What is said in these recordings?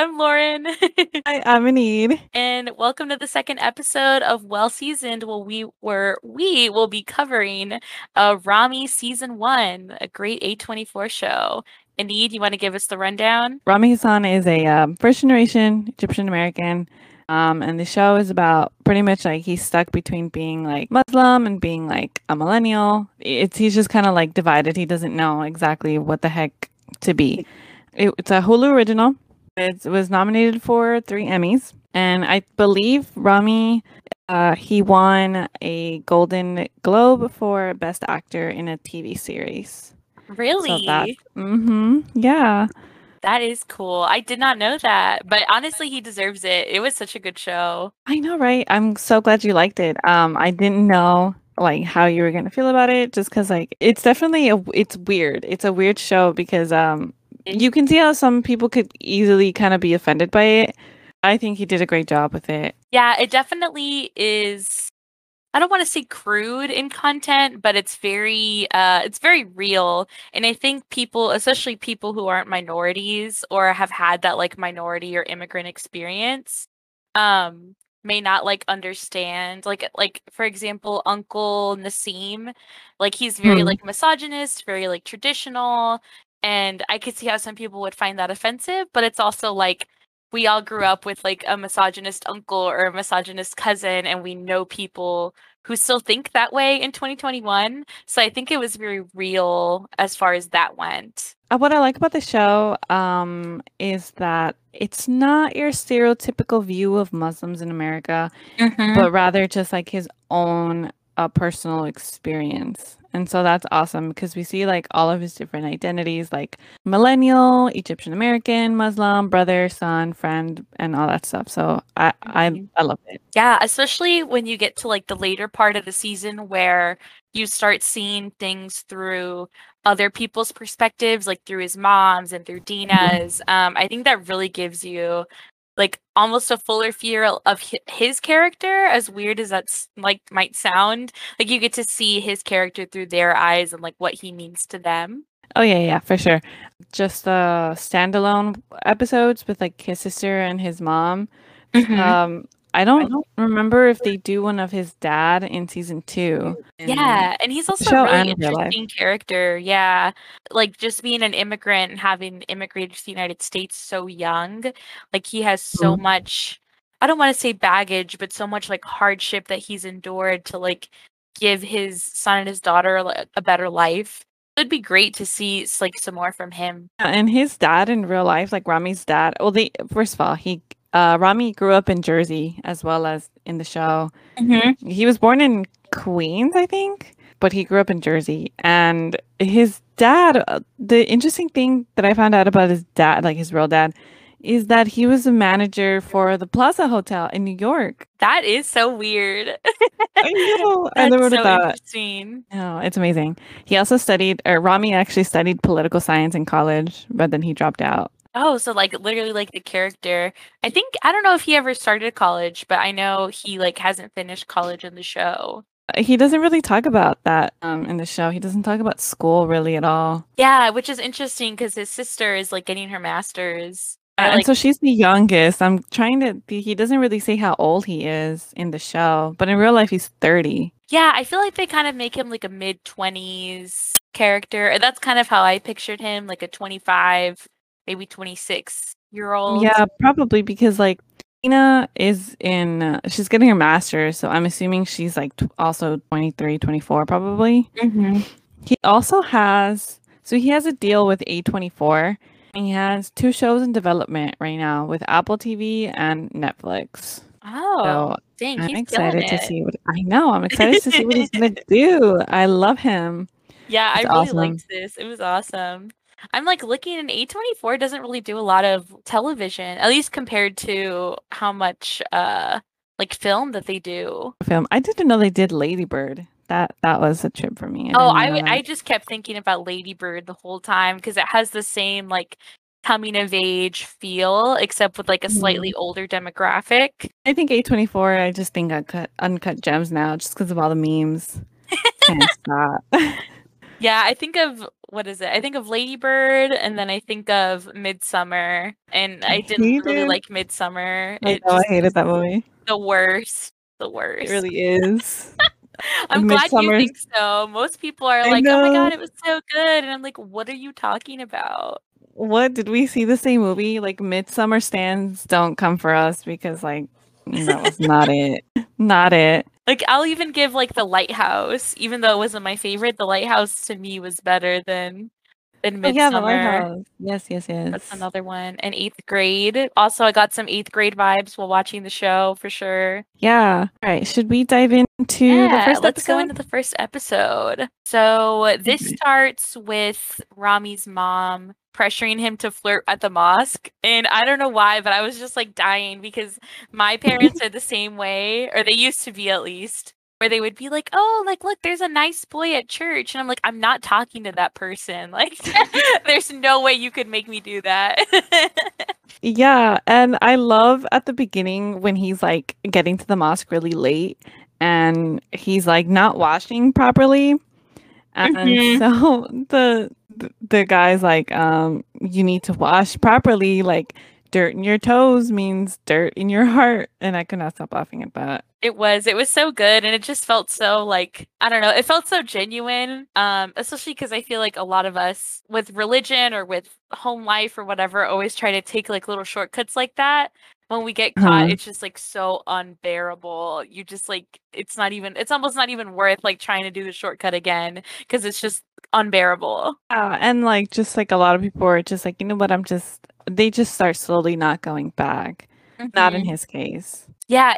I'm Lauren. Hi, I'm Anid. And welcome to the second episode of Well Seasoned, where we will be covering Ramy Season 1, a great A24 show. Anid, you want to give us the rundown? Ramy Hassan is a first-generation Egyptian-American, and the show is about pretty much like he's stuck between being like Muslim and being like a millennial. He's just kind of like divided. He doesn't know exactly what the heck to be. It's a Hulu original. It was nominated for 3 Emmys, and I believe Ramy, he won a Golden Globe for Best Actor in a TV series. Really? So yeah. That is cool. I did not know that, but honestly, he deserves it. It was such a good show. I know, right? I'm so glad you liked it. I didn't know like how you were gonna feel about it, just because like it's definitely it's weird. It's a weird show because you can see how some people could easily kind of be offended by it. I think he did a great job with it. Yeah, it definitely is. I don't want to say crude in content, but it's very real. And I think people, especially people who aren't minorities or have had that like minority or immigrant experience, may not like understand. Like for example, Uncle Nassim, like he's very like misogynist, very like traditional. And I could see how some people would find that offensive, but it's also like we all grew up with like a misogynist uncle or a misogynist cousin, and we know people who still think that way in 2021. So I think it was very real as far as that went. What I like about the show is that it's not your stereotypical view of Muslims in America, but rather just like his own personal experience. And so that's awesome because we see like all of his different identities, like millennial, Egyptian American, Muslim, brother, son, friend, and all that stuff. So I love it. Yeah, especially when you get to like the later part of the season where you start seeing things through other people's perspectives, like through his mom's and through Dina's. I think that really gives you like almost a fuller fear of his character, as weird as that like might sound. Like you get to see his character through their eyes and like what he means to them. Oh yeah, for sure. Just the standalone episodes with like his sister and his mom. I don't remember if they do one of his dad in season 2. Yeah, and he's also a really interesting character. Yeah, like just being an immigrant and having immigrated to the United States so young, like he has so much, I don't want to say baggage, but so much like hardship that he's endured to like give his son and his daughter like a better life. It'd be great to see like some more from him. Yeah, and his dad in real life, like Ramy's dad. Well, first of all, he. Ramy grew up in Jersey as well as in the show. He was born in Queens, I think, but he grew up in Jersey. And his dad, the interesting thing that I found out about his dad, like his real dad, is that he was a manager for the Plaza Hotel in New York. That is so weird. I know. I never so thought. Interesting. No, it's amazing. He also studied, or Ramy actually studied political science in college, but then he dropped out. Oh, so like literally like the character. I think, I don't know if he ever started college, but I know he like hasn't finished college in the show. He doesn't really talk about that in the show. He doesn't talk about school really at all. Yeah, which is interesting because his sister is like getting her master's. And so she's the youngest. He doesn't really say how old he is in the show, but in real life he's 30. Yeah, I feel like they kind of make him like a mid-20s character. That's kind of how I pictured him, like a 25, maybe 26-year-old. Yeah, probably because like Tina is she's getting her master's, so I'm assuming she's like also 23, 24 probably. He also has, so he has a deal with A24, and he has 2 shows in development right now with Apple TV and Netflix. Oh, so dang, I'm excited to see what I know. I'm excited to see what he's going to do. I love him. Yeah, it's I really liked this. It was awesome. I'm like looking, and A24 doesn't really do a lot of television, at least compared to how much like film that they do. I didn't know they did Lady Bird. That was a trip for me. I just kept thinking about Lady Bird the whole time because it has the same like coming of age feel, except with like a slightly older demographic. I think A24. I just think Uncut Gems now, just because of all the memes. Can't stop. Yeah, I think of, what is it? I think of Lady Bird, and then I think of Midsommar, and I didn't really like Midsommar. I hated that movie. The worst. It really is. I'm glad you think so. Most people are like, oh my god, it was so good. And I'm like, what are you talking about? What, did we see the same movie? Like, Midsommar stands don't come for us because, like, that was not it. Not it. Like, I'll even give, like, The Lighthouse, even though it wasn't my favorite. The Lighthouse, to me, was better than Midsommar. Oh, yeah, The Lighthouse. Yes. That's another one. And Eighth Grade. Also, I got some Eighth Grade vibes while watching the show, for sure. Yeah. All right. Should we dive into the first episode? Let's go into the first episode. So, this starts with Ramy's mom pressuring him to flirt at the mosque, and I don't know why, but I was just like dying, because my parents are the same way, or they used to be at least, where they would be like, oh, like, look, there's a nice boy at church, and I'm like, I'm not talking to that person, like, there's no way you could make me do that. Yeah, and I love at the beginning when he's like getting to the mosque really late and he's like not washing properly, and so the guy's like, you need to wash properly, like, dirt in your toes means dirt in your heart. And I could not stop laughing at that. It was so good, and it just felt so, like, I don't know, it felt so genuine, especially because I feel like a lot of us with religion or with home life or whatever always try to take, like, little shortcuts like that. When we get caught, it's just, like, so unbearable. You just, like, it's almost not even worth, like, trying to do the shortcut again, because it's just unbearable. And, like, just, like, a lot of people are just, like, you know what, they just start slowly not going back. Mm-hmm. Not in his case. Yeah,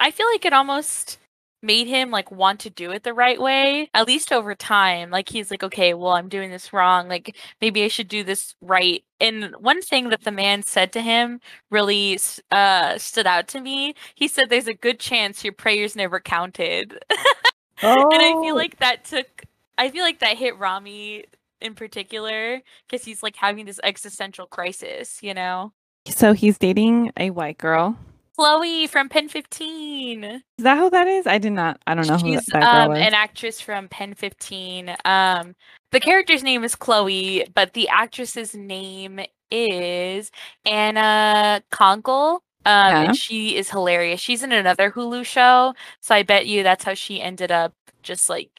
I feel like it almost made him, like, want to do it the right way, at least over time. Like, he's like, okay, well, I'm doing this wrong, like, maybe I should do this right. And one thing that the man said to him really stood out to me. He said, there's a good chance your prayers never counted. Oh. And I feel like that hit Ramy in particular, because he's, like, having this existential crisis, you know? So he's dating a white girl, Chloe from Pen15. Is that who that is? I don't know who that girl is. She's an actress from Pen15. The character's name is Chloe, but the actress's name is Anna Conkle. And she is hilarious. She's in another Hulu show, so I bet you that's how she ended up just, like,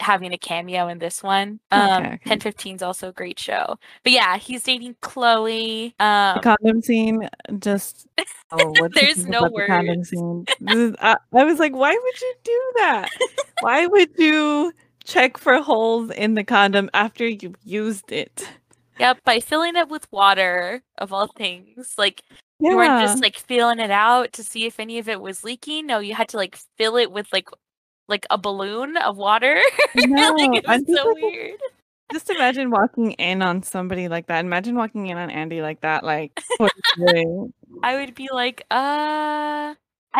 having a cameo in this one. Okay. 10:15's also a great show. But yeah, he's dating Chloe. The condom scene, just there's no words. I was like, why would you do that? Why would you check for holes in the condom after you've used it? Yep, by filling it with water, of all things. Like, you weren't just, like, feeling it out to see if any of it was leaking. No, you had to, like, fill it with, like a balloon of water. No, like, it was so weird. Just imagine walking in on somebody like that. Imagine walking in on Andy like that. Like, what are you doing? I would be like, I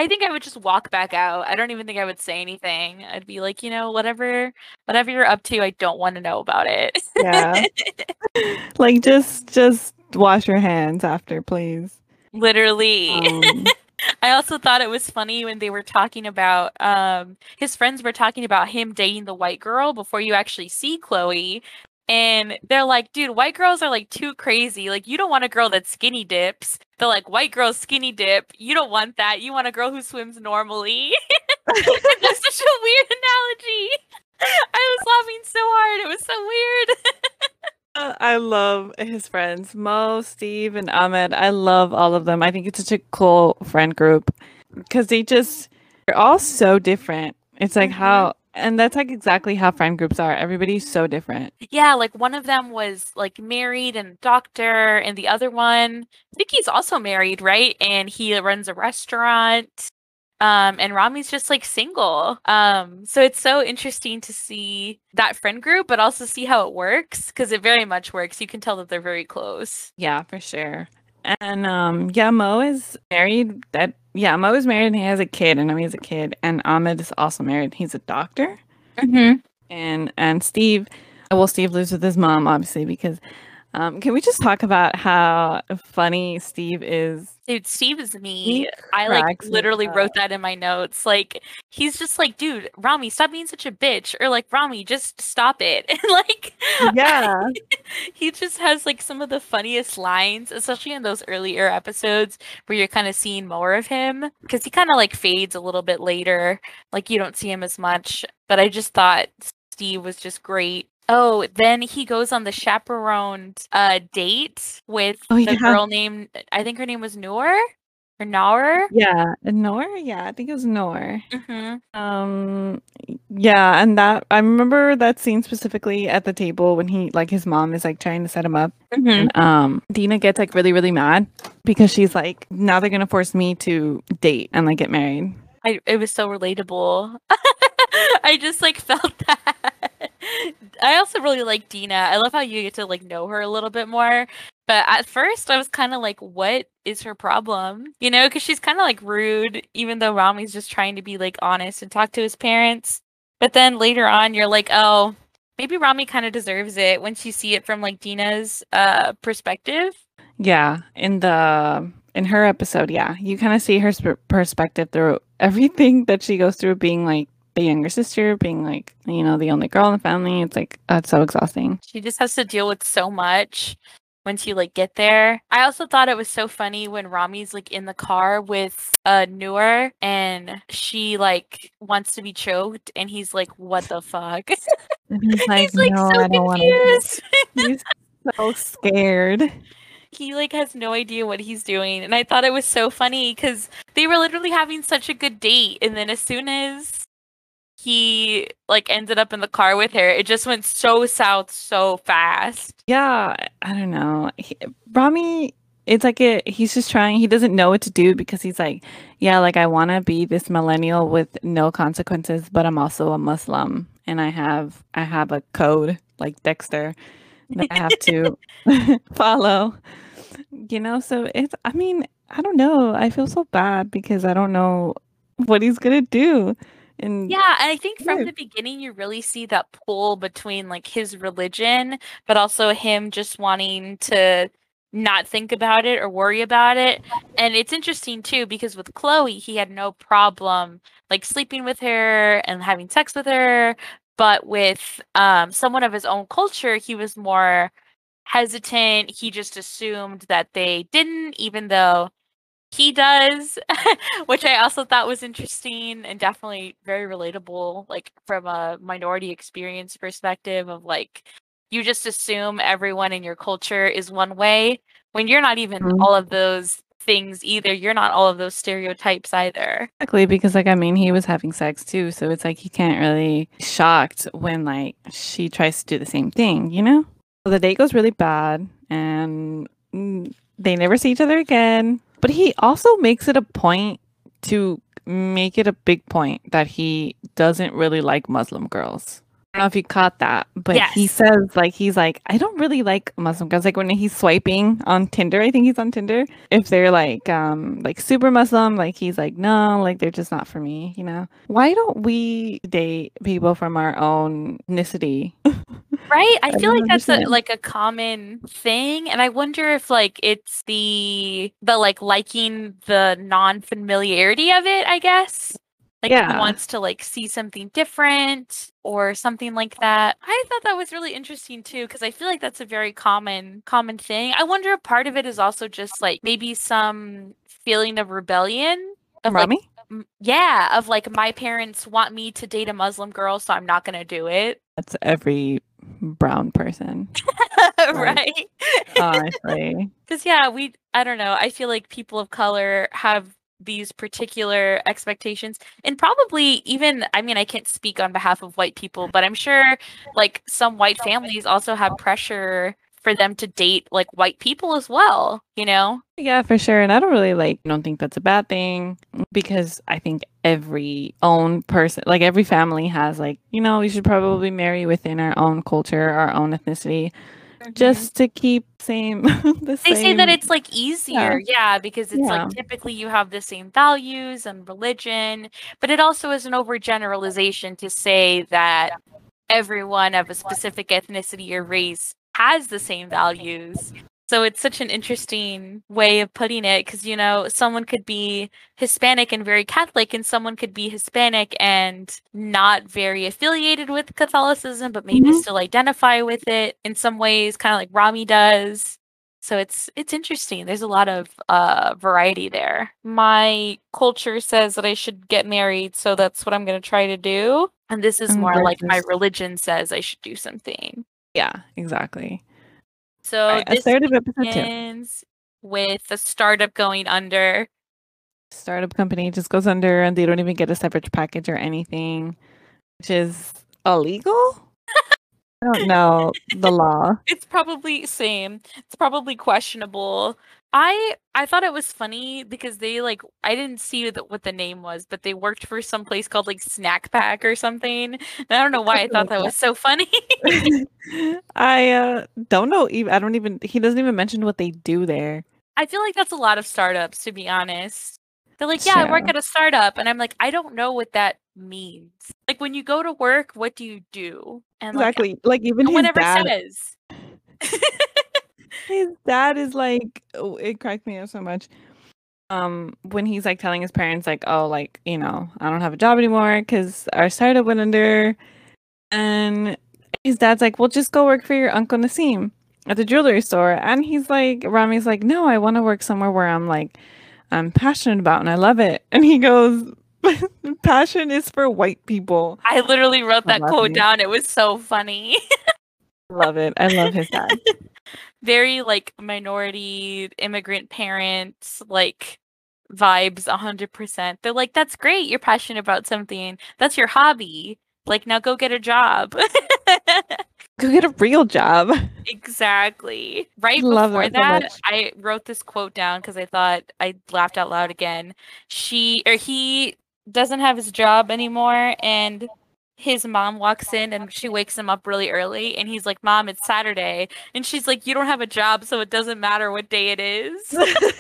think I would just walk back out. I don't even think I would say anything. I'd be like, you know, whatever you're up to, I don't want to know about it. Yeah. Like, just wash your hands after, please. Literally. I also thought it was funny when they were talking about, his friends were talking about him dating the white girl before you actually see Chloe. And they're like, dude, white girls are, like, too crazy. Like, you don't want a girl that skinny dips. They're like, white girls skinny dip. You don't want that. You want a girl who swims normally. That's such a weird analogy. I was laughing so hard. It was so weird. I love his friends, Mo, Steve, and Ahmed. I love all of them. I think it's such a cool friend group because they're all so different. It's like and that's, like, exactly how friend groups are. Everybody's so different. Yeah, like, one of them was, like, married and a doctor, and the other one, I think he's also married, right? And he runs a restaurant. And Ramy's just, like, single. So it's so interesting to see that friend group, but also see how it works, because it very much works. You can tell that they're very close. Yeah, for sure. And Mo is married. Mo is married, and he has a kid, and Ramy has a kid. And Ahmed is also married. He's a doctor. Mm-hmm. And Steve lives with his mom, obviously, because Can we just talk about how funny Steve is? Dude, Steve is me. I like literally wrote that in my notes. Like, he's just like, dude, Ramy, stop being such a bitch. Or like, Ramy, just stop it. And like, yeah, he just has like some of the funniest lines, especially in those earlier episodes where you're kind of seeing more of him, because he kind of like fades a little bit later. Like, you don't see him as much, but I just thought Steve was just great. Oh, then he goes on the chaperoned date with the girl named, I think her name was Noor or Noor. Yeah, Noor. Yeah, I think it was Noor. Mm-hmm. Yeah, and that I remember that scene specifically at the table when he like his mom is like trying to set him up. Mm-hmm. And, Dina gets like really, really mad because she's like, now they're gonna force me to date and like get married. It was so relatable. I just like felt that. I also really like Dina. I love how you get to like know her a little bit more. But at first I was kind of like, what is her problem? You know, because she's kind of like rude, even though Ramy's just trying to be like honest and talk to his parents. But then later on, you're like, oh, maybe Ramy kind of deserves it once you see it from like Dina's perspective. Yeah, in her episode, yeah. You kind of see her perspective through everything that she goes through, being like the younger sister, being like, you know, the only girl in the family. It's like, that's so exhausting. She just has to deal with so much once you like get there. I also thought it was so funny when Ramy's like in the car with Noor and she like wants to be choked and he's like, what the fuck? And he's like, he's like, no, so I don't want to. He's so scared. He like has no idea what he's doing. And I thought it was so funny because they were literally having such a good date. And then as soon as he like ended up in the car with her, it just went so south so fast. Yeah, I don't know. Ramy, it's like he's just trying. He doesn't know what to do because he's like, yeah, like I want to be this millennial with no consequences, but I'm also a Muslim and I have a code like Dexter that I have to follow. You know, so it's, I mean, I don't know. I feel so bad because I don't know what he's going to do. And yeah, and I think from the beginning you really see that pull between like his religion, but also him just wanting to not think about it or worry about it. And it's interesting too because with Chloe, he had no problem like sleeping with her and having sex with her, but with someone of his own culture, he was more hesitant. He just assumed that they didn't, even though he does, which I also thought was interesting and definitely very relatable, like from a minority experience perspective of like, you just assume everyone in your culture is one way when you're not even all of those things either. You're not all of those stereotypes either. Exactly, because like, I mean, he was having sex too. So it's like, he can't really be shocked when like she tries to do the same thing, you know? So the day goes really bad and they never see each other again. But he also makes it a point to make it a big point that he doesn't really like Muslim girls. I don't know if you caught that, but yes. He says like, he's like, I don't really like Muslim girls. Like when he's swiping on Tinder, I think he's on Tinder. If they're like super Muslim, like he's like, no, like they're just not for me, you know? Why don't we date people from our own ethnicity? Right? I feel like that's a common thing. And I wonder if like it's the like liking the non-familiarity of it, I guess. Like he wants to like see something different or something like that. I thought that was really interesting too, because I feel like that's a very common thing. I wonder if part of it is also just like maybe some feeling of rebellion. Of Ramy? Like, yeah, of like my parents want me to date a Muslim girl, so I'm not going to do it. That's every brown person. Right? Honestly. Because yeah, I don't know. I feel like people of color have these particular expectations, and probably even, I mean, I can't speak on behalf of white people, but I'm sure like some white families also have pressure for them to date like white people as well, you know? Yeah, for sure. And I don't really don't think that's a bad thing, because I think every own person, like every family has like, you know, we should probably marry within our own culture, our own ethnicity, just to keep the same. They say that it's like easier, yeah because it's like typically you have the same values and religion, but it also is an overgeneralization to say that everyone of a specific ethnicity or race has the same values. So it's such an interesting way of putting it, because, you know, someone could be Hispanic and very Catholic, and someone could be Hispanic and not very affiliated with Catholicism, but maybe still identify with it in some ways, kind of like Ramy does. So it's interesting. There's a lot of variety there. My culture says that I should get married, so that's what I'm going to try to do. And this is more like my religion says I should do something. Yeah, exactly. So right, this begins with a startup going under. Startup company just goes under, and they don't even get a severance package or anything, which is illegal? I don't know the law. It's probably same. It's probably questionable. I thought it was funny because they, like, I didn't see what the name was, but they worked for some place called like Snack Pack or something. And I don't know why I thought that was so funny. I don't know. He doesn't even mention what they do there. I feel like that's a lot of startups, to be honest. They're like, yeah, I work at a startup. And I'm like, I don't know what that means. Like, when you go to work, what do you do? And exactly. Like even his dad says. His dad is like, oh, it cracked me up so much. When he's like telling his parents, like, oh, like, you know, I don't have a job anymore because our startup went under. And his dad's like, well, just go work for your Uncle Nassim at the jewelry store. And he's like, Ramy's like, no, I want to work somewhere where I'm passionate about and I love it. And he goes, passion is for white people. I literally wrote that quote down. It was so funny. Love it. I love his dad. Very like minority immigrant parents like vibes 100%. They're like, that's great, you're passionate about something, that's your hobby, like now go get a job. Go get a real job. Exactly. Right before that, I wrote this quote down because I thought I laughed out loud again. He doesn't have his job anymore, and his mom walks in and she wakes him up really early, and he's like, Mom, it's Saturday. And she's like, you don't have a job, so it doesn't matter what day it is. Like,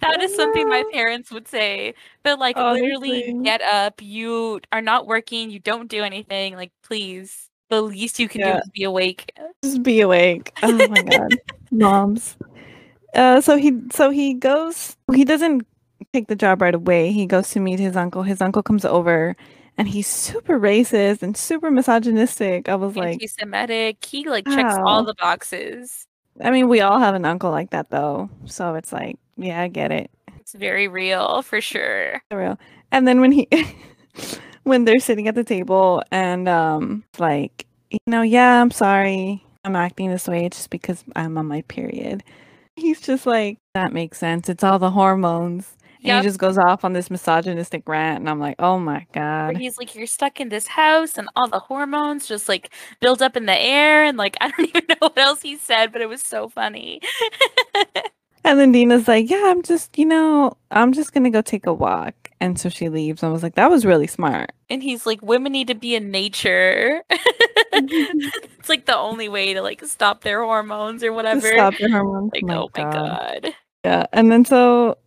that is something my parents would say. But like, literally, get up. You are not working. You don't do anything. Like, please. The least you can do is be awake. Just be awake. Oh my god. Moms. So he goes, he doesn't take the job right away. He goes to meet his uncle. His uncle comes over and he's super racist and super misogynistic. I was anti-Semitic. He like checks all the boxes. I mean, we all have an uncle like that though. So it's like, yeah, I get it. It's very real for sure. Real. And then when they're sitting at the table and like, you know, yeah, I'm sorry, I'm acting this way just because I'm on my period. He's just like, that makes sense. It's all the hormones. And he just goes off on this misogynistic rant, and I'm like, oh my god. Where he's like, you're stuck in this house, and all the hormones just like build up in the air, and like, I don't even know what else he said, but it was so funny. And then Dina's like, yeah, I'm just gonna go take a walk. And so she leaves. I was like, that was really smart. And he's like, women need to be in nature. It's like the only way to like stop their hormones or whatever. Just stop their hormones. Like, oh my god. Yeah. And then so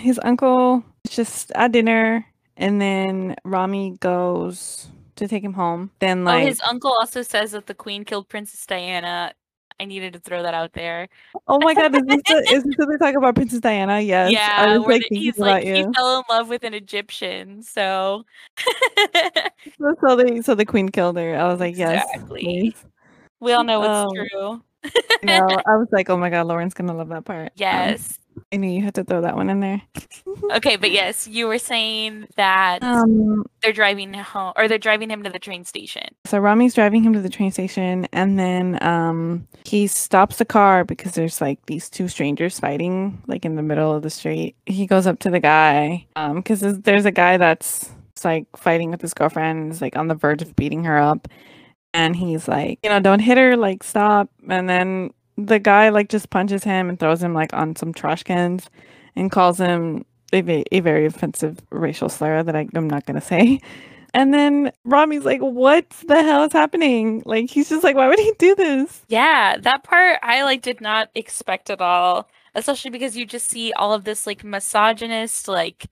his uncle is just at dinner, and then Ramy goes to take him home. Then like, his uncle also says that the queen killed Princess Diana. I needed to throw that out there. Oh my god, is this what they talk about Princess Diana? Yes. Yeah, I was like, he's like, he fell in love with an Egyptian, so. so the queen killed her. I was like, yes. Exactly. Please. We all know it's true. No, I was like, oh my god, Lauren's gonna love that part. Yes. I knew you had to throw that one in there. Okay, but yes, you were saying that they're driving home, or they're driving him to the train station. So Ramy's driving him to the train station, and then he stops the car because there's like these two strangers fighting like in the middle of the street. He goes up to the guy because there's a guy that's like fighting with his girlfriend, is like on the verge of beating her up, and he's like, you know, don't hit her, like stop. And then the guy like just punches him and throws him like on some trash cans and calls him a very offensive racial slur that I'm not gonna say. And then Ramy's like, what the hell is happening? Like, he's just like, why would he do this? Yeah, that part I like did not expect at all, especially because you just see all of this like misogynist like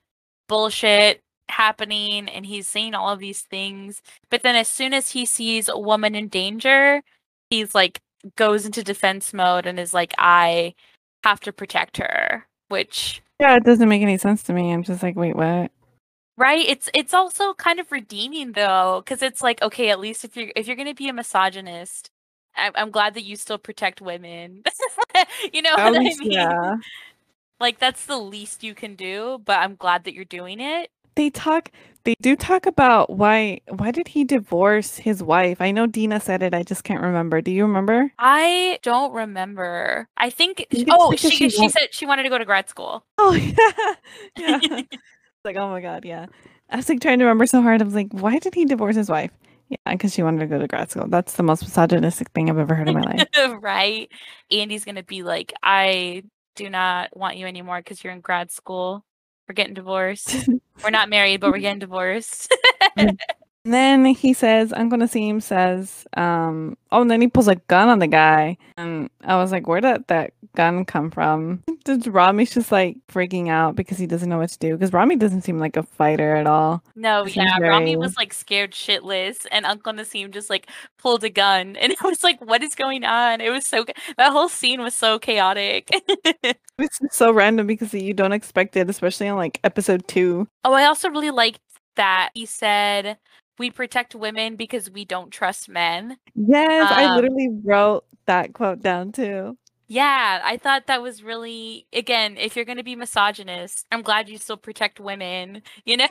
bullshit happening, and he's saying all of these things, but then as soon as he sees a woman in danger, he's like goes into defense mode and is like, I have to protect her, which it doesn't make any sense to me. I'm just like, wait, what? Right? It's also kind of redeeming though, because it's like, okay, at least if you're gonna be a misogynist, I'm glad that you still protect women. You know what I mean? Yeah. Like, that's the least you can do, but I'm glad that you're doing it. They do talk about why did he divorce his wife? I know Dina said it, I just can't remember. Do you remember? I don't remember. I think she said she wanted to go to grad school. Oh yeah. Yeah. Like, oh my god, yeah. I was like trying to remember so hard. I was like, why did he divorce his wife? Yeah, because she wanted to go to grad school. That's the most misogynistic thing I've ever heard in my life. Right? Andy's gonna be like, I do not want you anymore because you're in grad school. We're getting divorced. We're not married, but we're getting divorced. And then he says, Uncle Nassim says, and then he pulls a gun on the guy. And I was like, where did that gun come from? Ramy's just like freaking out because he doesn't know what to do. Because Ramy doesn't seem like a fighter at all. No, Ramy was like scared shitless. And Uncle Nassim just like pulled a gun. And it was like, what is going on? It was so, that whole scene was so chaotic. It's so random because you don't expect it, especially on like episode 2. Oh, I also really liked that he said, we protect women because we don't trust men. Yes, I literally wrote that quote down too. Yeah, I thought that was really, again, if you're going to be misogynist, I'm glad you still protect women, you know?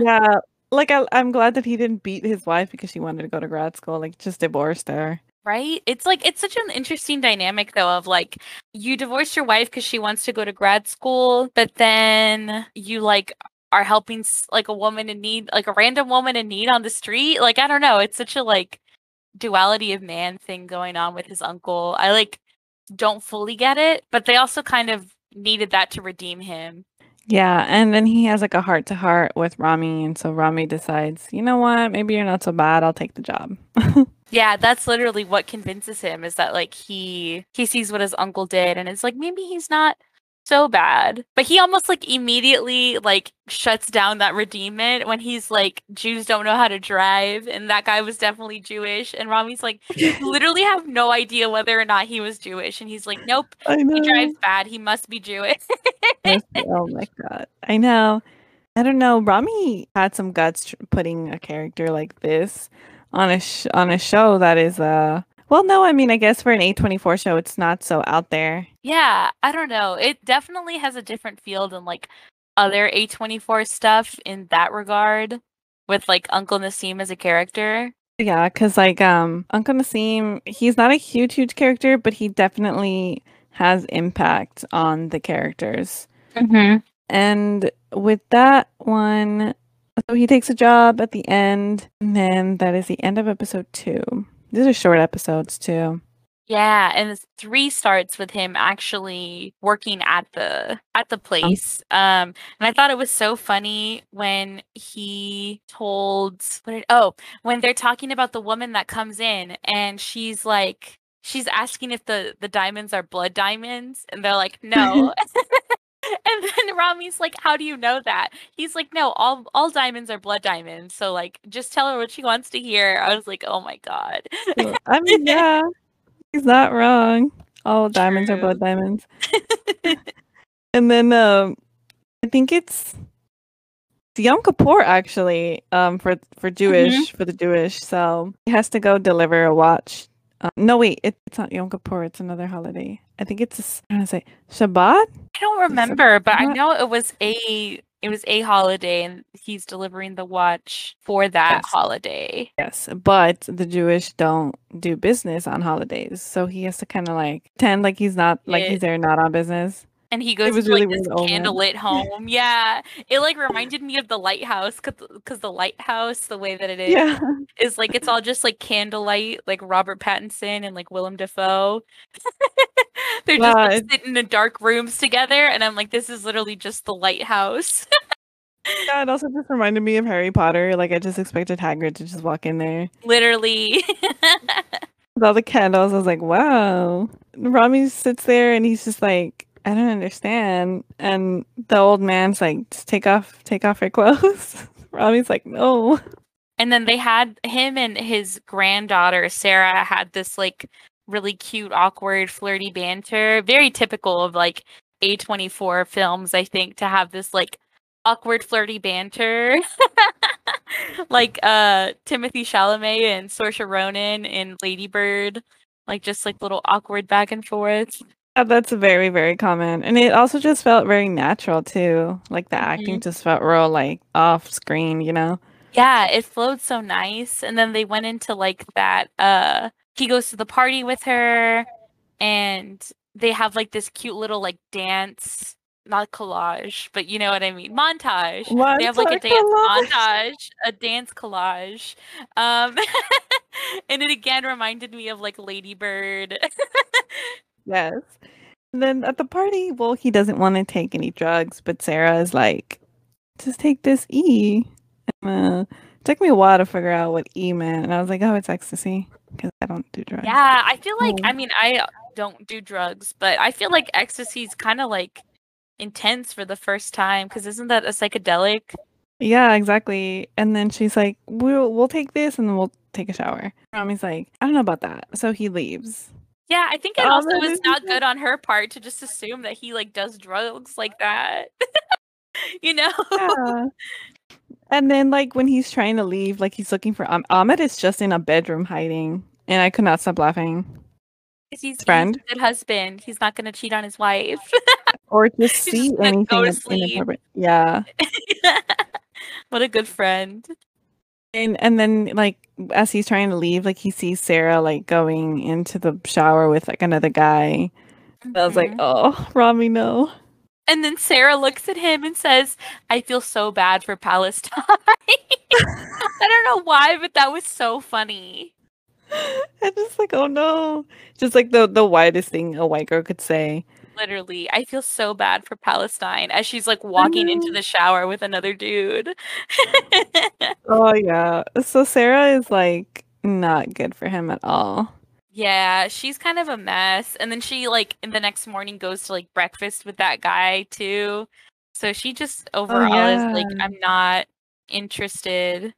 Yeah, like I'm glad that he didn't beat his wife because she wanted to go to grad school, like just divorced her. Right? It's like, it's such an interesting dynamic though of like, you divorce your wife because she wants to go to grad school, but then you like are helping like a woman in need, like a random woman in need on the street. Like, I don't know. It's such a like duality of man thing going on with his uncle. I like don't fully get it, but they also kind of needed that to redeem him. Yeah, and then he has like a heart to heart with Ramy, and so Ramy decides, you know what, maybe you're not so bad, I'll take the job. Yeah, that's literally what convinces him, is that like he sees what his uncle did and it's like, maybe he's not so bad. But he almost like immediately like shuts down that redeemment when he's like, Jews don't know how to drive, and that guy was definitely Jewish, and Ramy's like, you literally have no idea whether or not he was Jewish, and he's like, nope, he drives bad, he must be Jewish. Oh my god, I know. I don't know, Ramy had some guts putting a character like this on a show that is well, no, I mean, I guess for an A24 show, it's not so out there. Yeah, I don't know. It definitely has a different feel than, like, other A24 stuff in that regard, with, like, Uncle Nassim as a character. Yeah, because, like, Uncle Nassim, he's not a huge, huge character, but he definitely has impact on the characters. Mm-hmm. And with that one, so he takes a job at the end, and then that is the end of episode 2. These are short episodes, too. Yeah, and 3 starts with him actually working at the place. And I thought it was so funny when he told... when they're talking about the woman that comes in, and she's like... She's asking if the diamonds are blood diamonds, and they're like, no. And then Ramy's like, how do you know that? He's like, no, all diamonds are blood diamonds. So, like, just tell her what she wants to hear. I was like, oh, my God. I mean, yeah, he's not wrong. All diamonds are blood diamonds. And then I think it's Yom Kippur, actually, for Jewish, mm-hmm. for the Jewish. So he has to go deliver a watch. No, wait, it's not Yom Kippur. It's another holiday. I think it's Shabbat. I don't remember, but I know it was a holiday, and he's delivering the watch for that holiday. Yes, but the Jewish don't do business on holidays, so he has to kind of like pretend like he's not he's there not on business. And he goes to like this candlelit home. Yeah, it like reminded me of The Lighthouse, because The Lighthouse, the way that it is, is like it's all just like candlelight, like Robert Pattinson and like Willem Dafoe. They're just like, sitting in dark rooms together, and I'm like, this is literally just The Lighthouse. Yeah, it also just reminded me of Harry Potter. Like, I just expected Hagrid to just walk in there. Literally. With all the candles, I was like, wow. Ramy sits there, and he's just like, I don't understand. And the old man's like, just take off your clothes. Ramy's like, no. And then they had him and his granddaughter, Sarah, had this like really cute, awkward, flirty banter. Very typical of like A24 films, I think, to have this like awkward, flirty banter. Like Timothy Chalamet and Saoirse Ronan in Lady Bird. Like just like little awkward back and forth. Oh, that's very, very common. And it also just felt very natural too. Like the acting just felt real like off screen, you know? Yeah, it flowed so nice. And then they went into like that he goes to the party with her and they have like this cute little like dance, not collage, but you know what I mean, montage. They have like a dance montage, a dance collage. And it again reminded me of like Lady Bird. Yes. And then at the party, well, he doesn't want to take any drugs, but Sarah is like, just take this E. It took me a while to figure out what E meant, and I was like, oh, it's ecstasy, because I don't do drugs. Yeah, I feel like, I mean, I don't do drugs, but I feel like ecstasy is kind of like intense for the first time, because isn't that a psychedelic? Yeah, exactly. And then she's like, we'll take this, and then we'll take a shower. Ramy's like, I don't know about that, so he leaves. Yeah, I think it also is not good on her part to just assume that he like does drugs like that. You know? Yeah. And then, like, when he's trying to leave, like, he's looking for Ahmed is just in a bedroom hiding, and I could not stop laughing. Because he's a good husband. He's not going to cheat on his wife. Or just see anything. Go to sleep. Yeah. What a good friend. And then, like, as he's trying to leave, like, he sees Sarah, like, going into the shower with, like, another guy. Mm-hmm. I was like, oh, Ramy, no. And then Sarah looks at him and says, I feel so bad for Palestine. I don't know why, but that was so funny. I'm just like, oh no. Just like the widest thing a white girl could say. Literally, I feel so bad for Palestine, as she's like walking into the shower with another dude. Oh yeah. So Sarah is like not good for him at all. Yeah, she's kind of a mess. And then she, like, in the next morning goes to, like, breakfast with that guy, too. So she just overall is like, I'm not interested.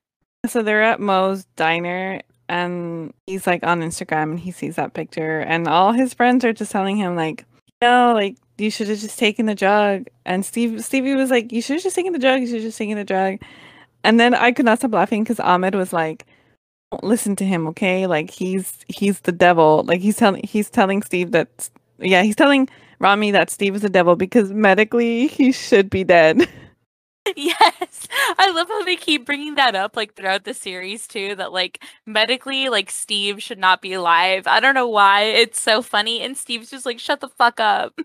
So they're at Mo's diner, and he's, like, on Instagram, and he sees that picture. And all his friends are just telling him, like, no, like, you should have just taken the drug. And Stevie was like, you should have just taken the drug. You should have just taken the drug. And then I could not stop laughing because Ahmed was like, don't listen to him, okay? Like he's the devil. Like he's telling Steve that, yeah, he's telling Ramy that Steve is the devil because medically he should be dead. Yes, I love how they keep bringing that up like throughout the series too. That like medically, like Steve should not be alive. I don't know why it's so funny, and Steve's just like, shut the fuck up.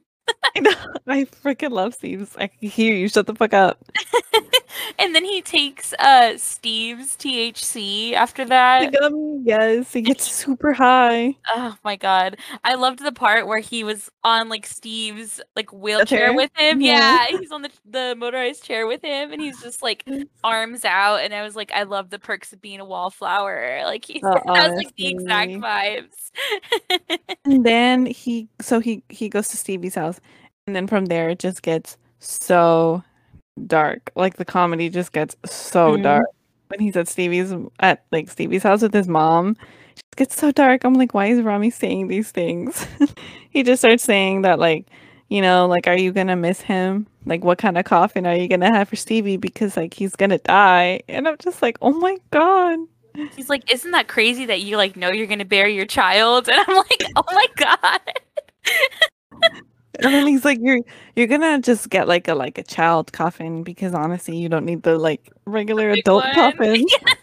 I know. I freaking love Steve's. I can hear you. Shut the fuck up. And then he takes Steve's THC after that. The gum, yes, he gets super high. Oh my god! I loved the part where he was on like Steve's like wheelchair with him. Yeah, he's on the motorized chair with him, and he's just like arms out. And I was like, I love the perks of being a wallflower. Like he that was like the exact vibes. And then he goes to Stevie's house. And then from there, it just gets so dark. Like, the comedy just gets so dark. When he's at Stevie's house with his mom, it just gets so dark. I'm like, why is Ramy saying these things? He just starts saying that, like, you know, like, are you going to miss him? Like, what kind of coffin are you going to have for Stevie? Because, like, he's going to die. And I'm just like, oh, my God. He's like, isn't that crazy that you, like, know you're going to bury your child? And I'm like, oh, my God. And then he's like, you're gonna just get like a child coffin because honestly you don't need the like regular adult coffin. It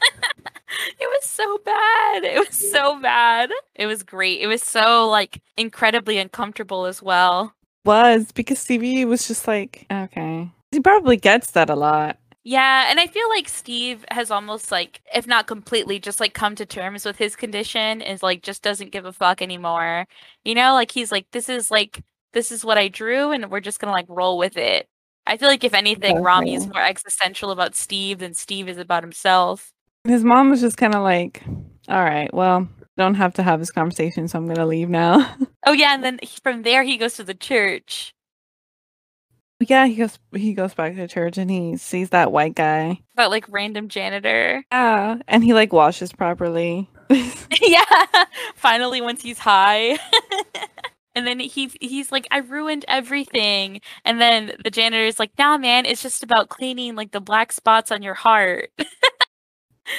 was so bad. It was so bad. It was great. It was so like incredibly uncomfortable as well. Was because Stevie was just like, okay. He probably gets that a lot. Yeah, and I feel like Steve has almost like, if not completely, just like come to terms with his condition and like just doesn't give a fuck anymore. You know, like he's like, this is what I drew, and we're just gonna like roll with it. I feel like if anything, Ramy is more existential about Steve than Steve is about himself. His mom was just kind of like, all right, well, don't have to have this conversation, so I'm gonna leave now. Oh yeah, and then from there he goes to the church. Yeah, he goes back to church and he sees that white guy. That like random janitor. Yeah, and he like washes properly. Yeah, finally once he's high. And then he's like, I ruined everything. And then the janitor's like, nah, man, it's just about cleaning like the black spots on your heart.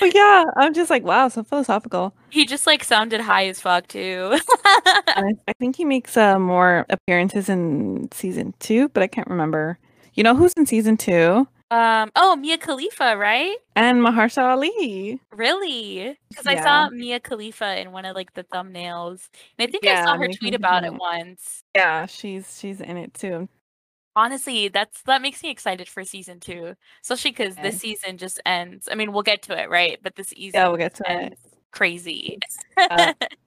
Oh, yeah, I'm just like, wow, so philosophical. He just like sounded high as fuck too. I think he makes more appearances in season 2, but I can't remember. You know who's in season 2? Mia Khalifa, right? And Mahershala Ali. Really? Because I saw Mia Khalifa in one of like the thumbnails, and I think I saw her tweet about it once. Yeah, she's in it too. Honestly, that makes me excited for season 2, especially because this season just ends. I mean, we'll get to it, right? But this season, we'll get to it. Crazy. It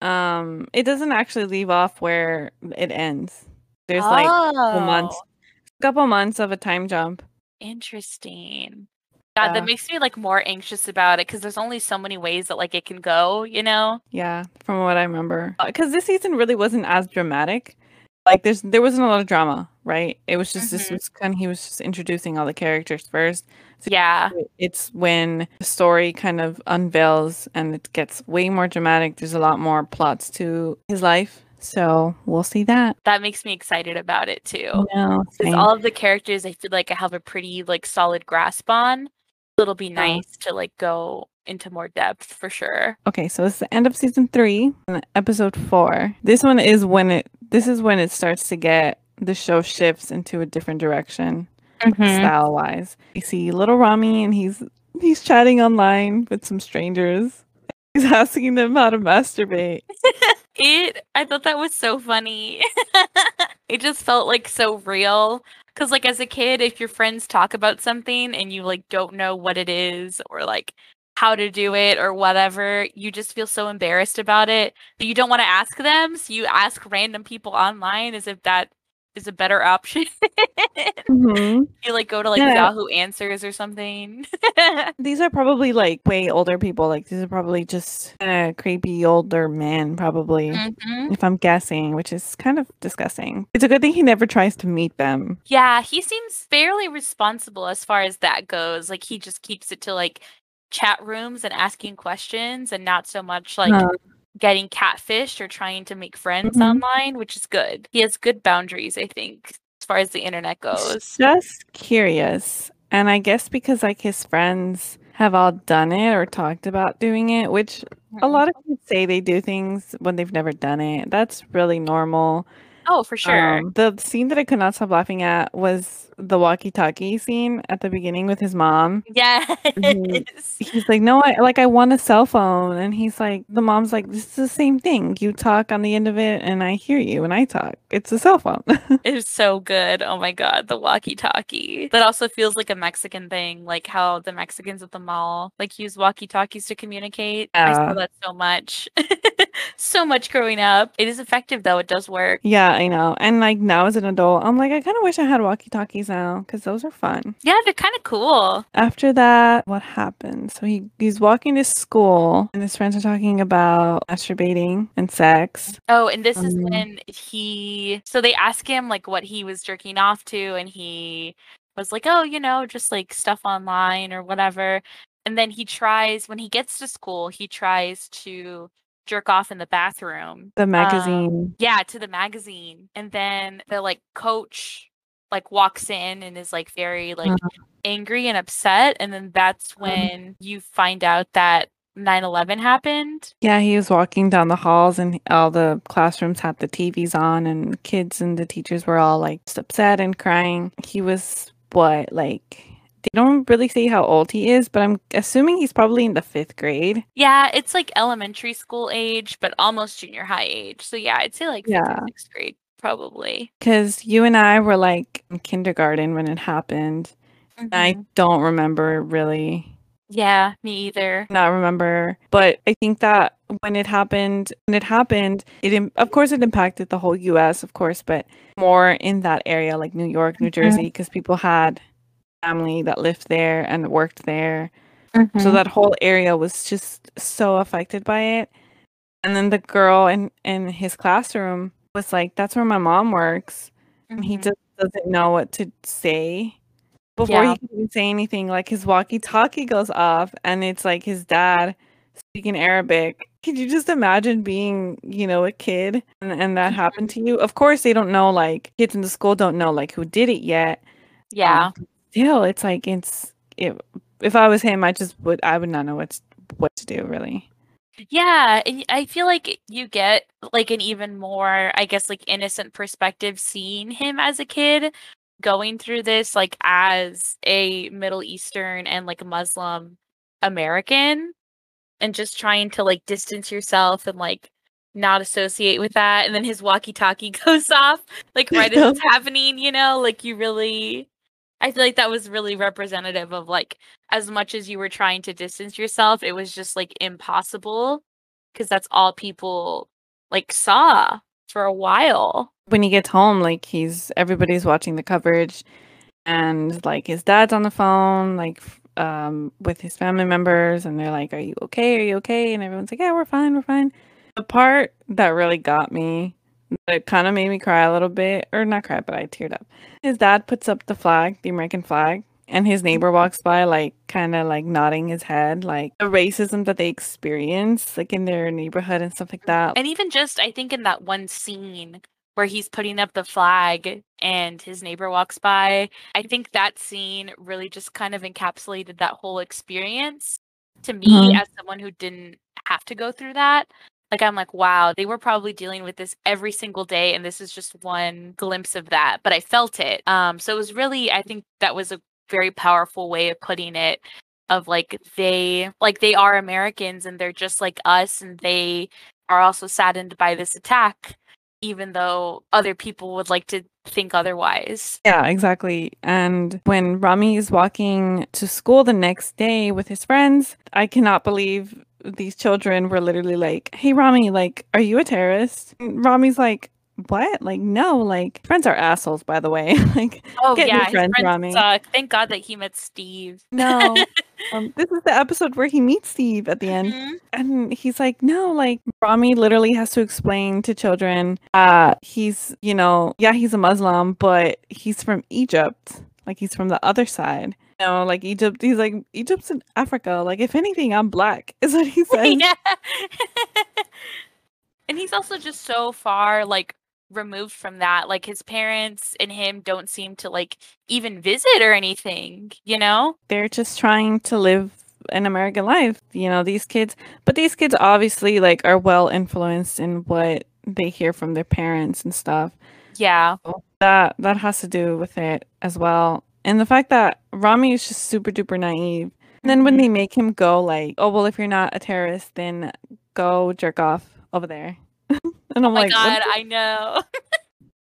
doesn't actually leave off where it ends. There's like a couple months of a time jump. Interesting. God, that makes me like more anxious about it because there's only so many ways that like it can go, you know? Yeah, from what I remember, because this season really wasn't as dramatic. Like there wasn't a lot of drama, right? It was just this kind of, he was just introducing all the characters first. So yeah, it's when the story kind of unveils and it gets way more dramatic. There's a lot more plots to his life, so we'll see that. That makes me excited about it too. No, because all of the characters, I feel like I have a pretty like solid grasp on. It'll be nice to like go into more depth for sure. Okay, so it's the end of season 3, and episode 4. This one is when it. This is when it starts to get, the show shifts into a different direction, style-wise. You see little Ramy, and he's chatting online with some strangers. He's asking them how to masturbate. I thought that was so funny. It just felt like so real. Because like as a kid, if your friends talk about something and you like don't know what it is or like how to do it or whatever, you just feel so embarrassed about it that you don't want to ask them, so you ask random people online as if that is a better option. You like go to like Yahoo Answers or something. These are probably like way older people, like these are probably just creepy older men probably, if I'm guessing, which is kind of disgusting. It's a good thing he never tries to meet them. Yeah, he seems fairly responsible as far as that goes. Like he just keeps it to like chat rooms and asking questions and not so much like getting catfished or trying to make friends online, which is good. He has good boundaries, I think, as far as the internet goes. Just curious. And I guess because like his friends have all done it or talked about doing it, which a lot of people say they do things when they've never done it. That's really normal. Oh, for sure. The scene that I could not stop laughing at was the walkie-talkie scene at the beginning with his mom. Yes. He's like, no, I want a cell phone. And he's like, the mom's like, this is the same thing. You talk on the end of it and I hear you and I talk. It's a cell phone. It's so good. Oh my God, the walkie-talkie. That also feels like a Mexican thing, like how the Mexicans at the mall like use walkie-talkies to communicate. I saw that so much. So much growing up. It is effective though. It does work. Yeah, I know. And like now as an adult, I'm like, I kind of wish I had walkie-talkies now because those are fun. Yeah, they're kind of cool. After that, what happened? So he's walking to school and his friends are talking about masturbating and sex. Oh, and this is when so they ask him like what he was jerking off to, and he was like, oh, you know, just like stuff online or whatever. And then he tries, when he gets to school, he tries to jerk off in the bathroom, the magazine, to the magazine. And then the like coach like walks in and is like very like angry and upset, and then that's when you find out that 9/11 happened. Yeah, he was walking down the halls and all the classrooms had the TVs on, and the kids and the teachers were all like just upset and crying. He was they don't really say how old he is, but I'm assuming he's probably in the 5th grade. Yeah, it's like elementary school age, but almost junior high age. So yeah, I'd say like 6th grade, probably. Because you and I were like in kindergarten when it happened. I don't remember really. Yeah, me either. Not remember. But I think that when it happened, it impacted the whole U.S., of course, but more in that area, like New York, New Jersey, because people had family that lived there and worked there, so that whole area was just so affected by it. And then the girl in his classroom was like, that's where my mom works, and he just doesn't know what to say before he can even say anything. Like his walkie-talkie goes off, and it's like his dad speaking Arabic. Could you just imagine being, you know, a kid and that happened to you? Of course, they don't know. Like kids in the school don't know like who did it yet. Yeah. Still, it's like If I was him, I would not know what to do really. Yeah, and I feel like you get like an even more, I guess, like innocent perspective seeing him as a kid going through this like as a Middle Eastern and like Muslim American, and just trying to like distance yourself and like not associate with that. And then his walkie-talkie goes off like right as it's happening, you know, like I feel like that was really representative of like, as much as you were trying to distance yourself, it was just like impossible because that's all people like saw for a while. When he gets home, like everybody's watching the coverage, and like his dad's on the phone, like with his family members, and they're like, "Are you okay? Are you okay?" And everyone's like, "Yeah, we're fine, we're fine." The part that really got me, it kind of made me cry a little bit, or not cry, but I teared up. His dad puts up the flag, the American flag, and his neighbor walks by, like, kind of, like, nodding his head, like, the racism that they experience, like, in their neighborhood and stuff like that. And even just, I think in that one scene where he's putting up the flag and his neighbor walks by, I think that scene really just kind of encapsulated that whole experience to me as someone who didn't have to go through that. Like, I'm like, wow, they were probably dealing with this every single day, and this is just one glimpse of that. But I felt it. So it was really, I think that was a very powerful way of putting it, of like they are Americans and they're just like us, and they are also saddened by this attack, even though other people would like to think otherwise. Yeah, exactly. And when Ramy is walking to school the next day with his friends, I cannot believe these children were literally like, "Hey, Ramy, like, are you a terrorist?" And Ramy's like, "What? Like, no, like, friends are assholes, by the way." Like, oh, get new friends, Ramy. Thank God that he met Steve. No. This is the episode where he meets Steve at the end. Mm-hmm. And he's like, no, like, Ramy literally has to explain to children, he's, you know, yeah, he's a Muslim, but he's from Egypt. Like, he's from the other side. No, like Egypt. He's like, Egypt's in Africa. Like, if anything, I'm black, is what he says. Yeah. And he's also just so far like removed from that. Like, his parents and him don't seem to like even visit or anything. You know, they're just trying to live an American life. You know, these kids. But these kids obviously like are well influenced in what they hear from their parents and stuff. Yeah, so that has to do with it as well. And the fact that Ramy is just super duper naive. And then when they make him go like, oh, well, if you're not a terrorist, then go jerk off over there. And I'm like, God, I know.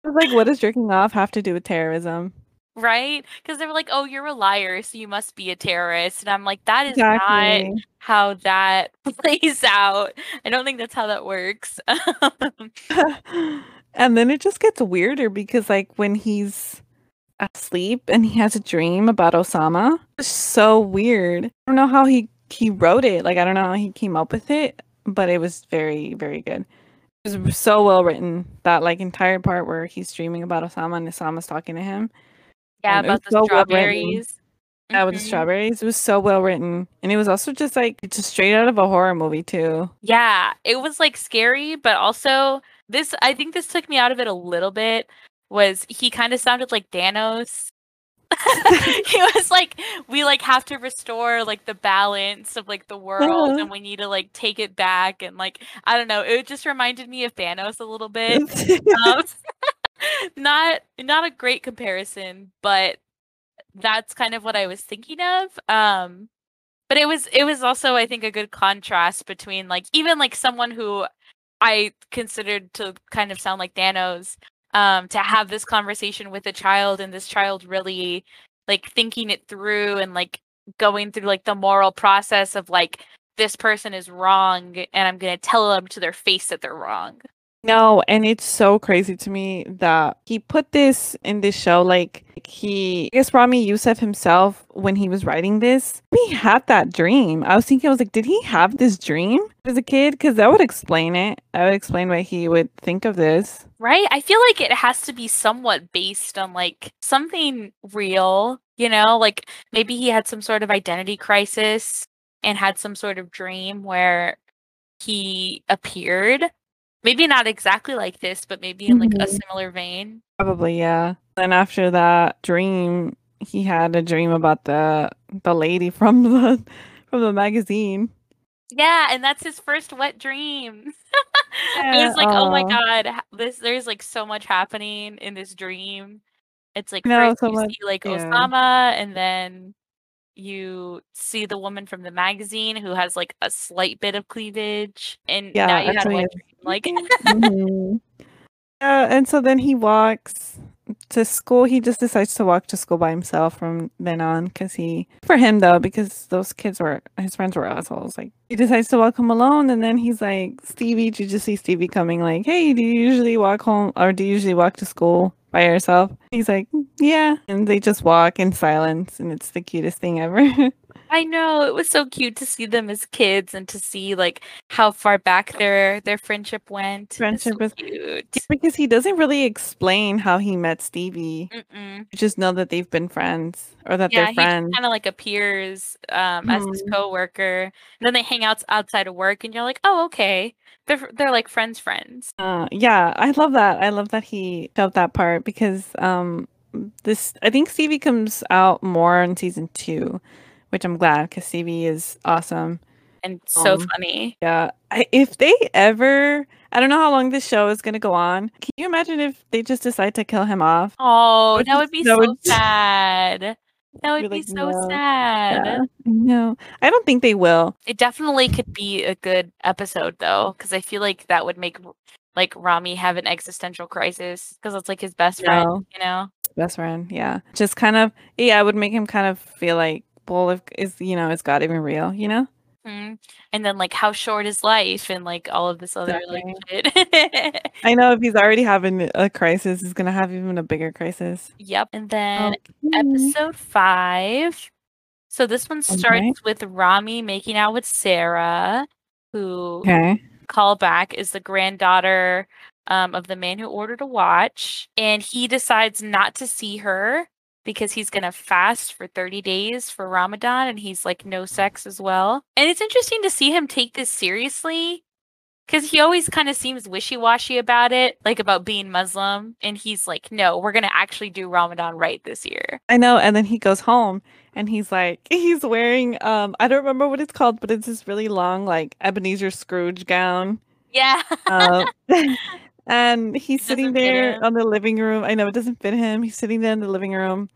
It's like, what does jerking off have to do with terrorism? Right? Because they were like, oh, you're a liar, so you must be a terrorist. And I'm like, that is not how that plays out. I don't think that's how that works. And then it just gets weirder because like when he's asleep and he has a dream about Osama. It's so weird. I don't know how he wrote it. Like, I don't know how he came up with it, but it was very, very good. It was so well written, that like entire part where he's dreaming about Osama and Osama's talking to him. Yeah, about the strawberries. Yeah, with the strawberries. It was so well written. And it was also just like, it's just straight out of a horror movie too. Yeah, it was like scary, but also I think this took me out of it a little bit. Was he kind of sounded like Thanos. He was like, we like have to restore like the balance of like the world, and we need to like take it back, and like, I don't know, it just reminded me of Thanos a little bit. Not a great comparison, but that's kind of what I was thinking of. But it was also, I think, a good contrast between like even like someone who I considered to kind of sound like Thanos, to have this conversation with a child, and this child really like thinking it through and like going through like the moral process of like, this person is wrong and I'm going to tell them to their face that they're wrong. No, and it's so crazy to me that he put this in this show. Like, he, I guess Ramy Youssef himself, when he was writing this, he had that dream. I was thinking, I was like, did he have this dream as a kid? Because that would explain it. I would explain why he would think of this. Right? I feel like it has to be somewhat based on, like, something real, you know? Like, maybe he had some sort of identity crisis and had some sort of dream where he appeared. Maybe not exactly like this, but maybe in, like, a similar vein. Probably, yeah. Then after that dream, he had a dream about the lady from the magazine. Yeah, and that's his first wet dream. Yeah, it's like, oh my god, there's like so much happening in this dream. It's like first you see like Osama, and then you see the woman from the magazine who has like a slight bit of cleavage, and now you have one dream, like. And so then he walks to school. He just decides to walk to school by himself from then on, because those kids were, his friends were assholes. Like, he decides to walk home alone, and then he's like, Stevie, did you just see Stevie coming? Like, hey, do you usually walk home, or do you usually walk to school by yourself? He's like, yeah. And they just walk in silence, and it's the cutest thing ever. I know, it was so cute to see them as kids and to see like how far back their friendship went. Friendship was so cute. Because he doesn't really explain how he met Stevie. You just know that they've been friends, or that they're friends. He kind of like appears as his coworker, and then they hang out outside of work, and you're like, oh, okay. They're like friends. I love that. I love that he felt that part, because I think Stevie comes out more in season 2, which I'm glad, because Stevie is awesome and so funny. Yeah, if they ever, I don't know how long this show is gonna go on. Can you imagine if they just decide to kill him off? Oh, that would be so sad. That would be so sad. Yeah, no, I don't think they will. It definitely could be a good episode, though, because I feel like that would make like Ramy have an existential crisis, because it's like his best friend, you know? Best friend, yeah. Just kind of, it would make him kind of feel like, well, is God even real, you know? Mm-hmm. And then, like, how short is life, and like all of this other shit. I know, if he's already having a crisis, he's gonna have even a bigger crisis. Yep. And then episode 5. So this one starts with Ramy making out with Sarah, who callback is the granddaughter of the man who ordered a watch, and he decides not to see her, because he's going to fast for 30 days for Ramadan, and he's like, no sex as well. And it's interesting to see him take this seriously, because he always kind of seems wishy-washy about it, like about being Muslim. And he's like, no, we're going to actually do Ramadan right this year. I know. And then he goes home, and he's like, he's wearing, I don't remember what it's called, but it's this really long, like, Ebenezer Scrooge gown. Yeah. And he's sitting there on the living room. I know, it doesn't fit him. He's sitting there in the living room,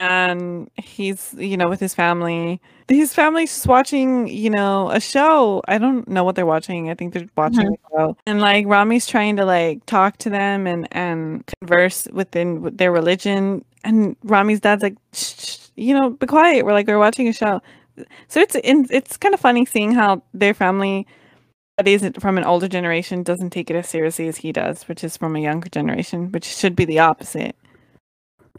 and he's, with his family. His family's just watching, a show. I don't know what they're watching. I think they're watching a show. And like Ramy's trying to like talk to them and converse with their religion. And Ramy's dad's like, shh, be quiet. We're watching a show. So it's kind of funny seeing how their family that isn't from an older generation doesn't take it as seriously as he does, which is from a younger generation, which should be the opposite.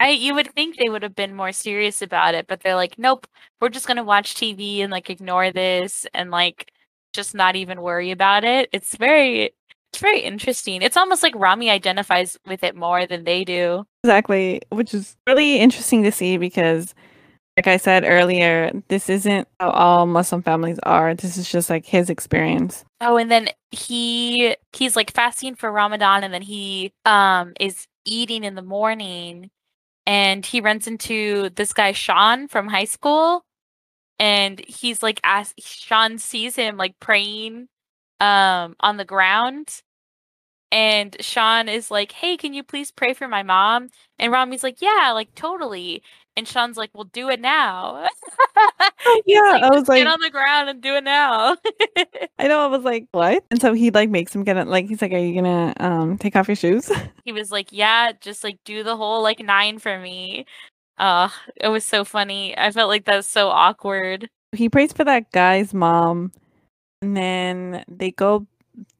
You would think they would have been more serious about it, but they're like, nope, we're just going to watch TV and like ignore this and like just not even worry about it. It's very interesting. It's almost like Ramy identifies with it more than they do. Exactly, which is really interesting to see, because like I said earlier, this isn't how all Muslim families are. This is just like his experience. Oh, and then he's like fasting for Ramadan, and then he is eating in the morning, and he runs into this guy Sean from high school, and he's like, Sean sees him like praying on the ground. And Sean is like, hey, can you please pray for my mom? And Ramy's like, yeah, like totally. And Sean's like, well, do it now. I was like, get on the ground and do it now. I know, I was like, what? And so he like makes him get it. Like, he's like, are you going to take off your shoes? He was like, yeah, just like do the whole like 9 for me. It was so funny. I felt like that was so awkward. He prays for that guy's mom, and then they go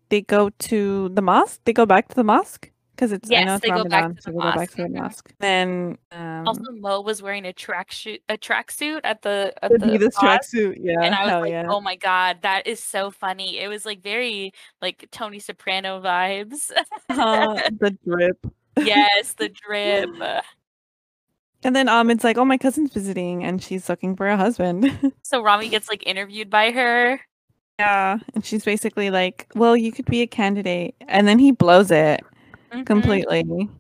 they go to the mosque? They go back to the mosque? Because it's Yes, they go back to the mosque. Then also Mo was wearing a tracksuit at the tracksuit, yeah. And I was like, yeah. Oh my god, that is so funny. It was like very like Tony Soprano vibes. The drip. Yes, the drip. And then it's like, oh, my cousin's visiting and she's looking for a husband. So Ramy gets like interviewed by her. Yeah, and she's basically like, well, you could be a candidate. And then he blows it. Mm-hmm. Completely. What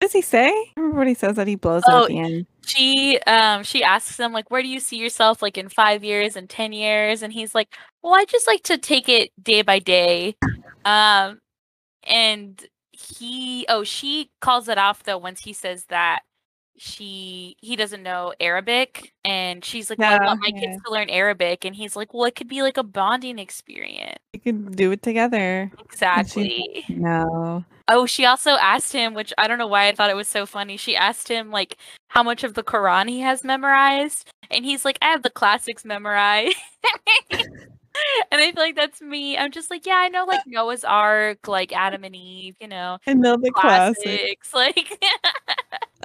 does he say? Everybody says that he blows at the end. She asks him like, where do you see yourself like in 5 years and 10 years? And he's like, well, I just like to take it day by day. And she calls it off though once he says that he doesn't know Arabic, and she's like, well, I want my kids to learn Arabic, and he's like, well, it could be like a bonding experience. You could do it together. Exactly. No. Oh, she also asked him, which I don't know why I thought it was so funny. She asked him, like, how much of the Quran he has memorized. And he's like, I have the classics memorized. And I feel like that's me. I'm just like, yeah, I know, like, Noah's Ark, like, Adam and Eve, you know. I know the classics. Like,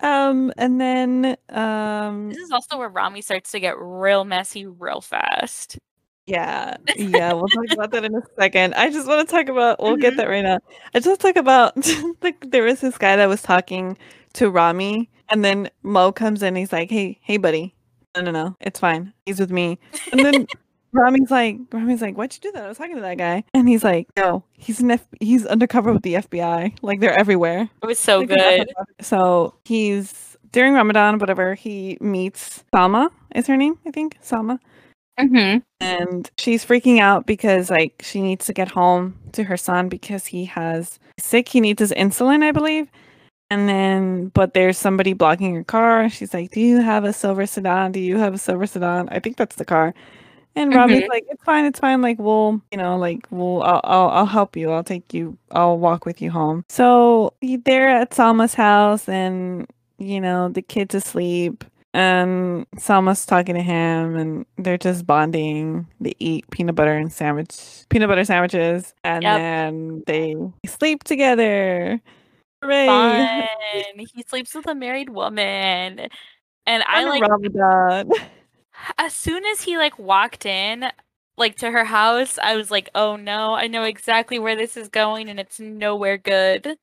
and then, this is also where Ramy starts to get real messy real fast. Yeah, we'll talk about that in a second. I just want to talk about, we'll get that right now. I just want to talk about, like, there was this guy that was talking to Ramy, and then Mo comes in, and he's like, hey, buddy. No, it's fine. He's with me. And then Ramy's like, why'd you do that? I was talking to that guy. And he's like, no, he's undercover with the FBI. Like, they're everywhere. It was so good. So he's, during Ramadan, whatever, he meets Salma, is her name, I think? Salma. Mm-hmm. And she's freaking out because like she needs to get home to her son because he needs his insulin, I believe. And then there's somebody blocking her car. She's like, do you have a silver sedan? I think that's the car. And Ramy's like, it's fine, like I'll help you, I'll take you, I'll walk with you home. So they're at Salma's house and the kid's asleep. And Salma's talking to him, and they're just bonding. They eat peanut butter sandwiches, and then they sleep together. Hooray! Fun. He sleeps with a married woman, and I like Ramadan. As soon as he like walked in, like to her house, I was like, oh no, I know exactly where this is going, and it's nowhere good.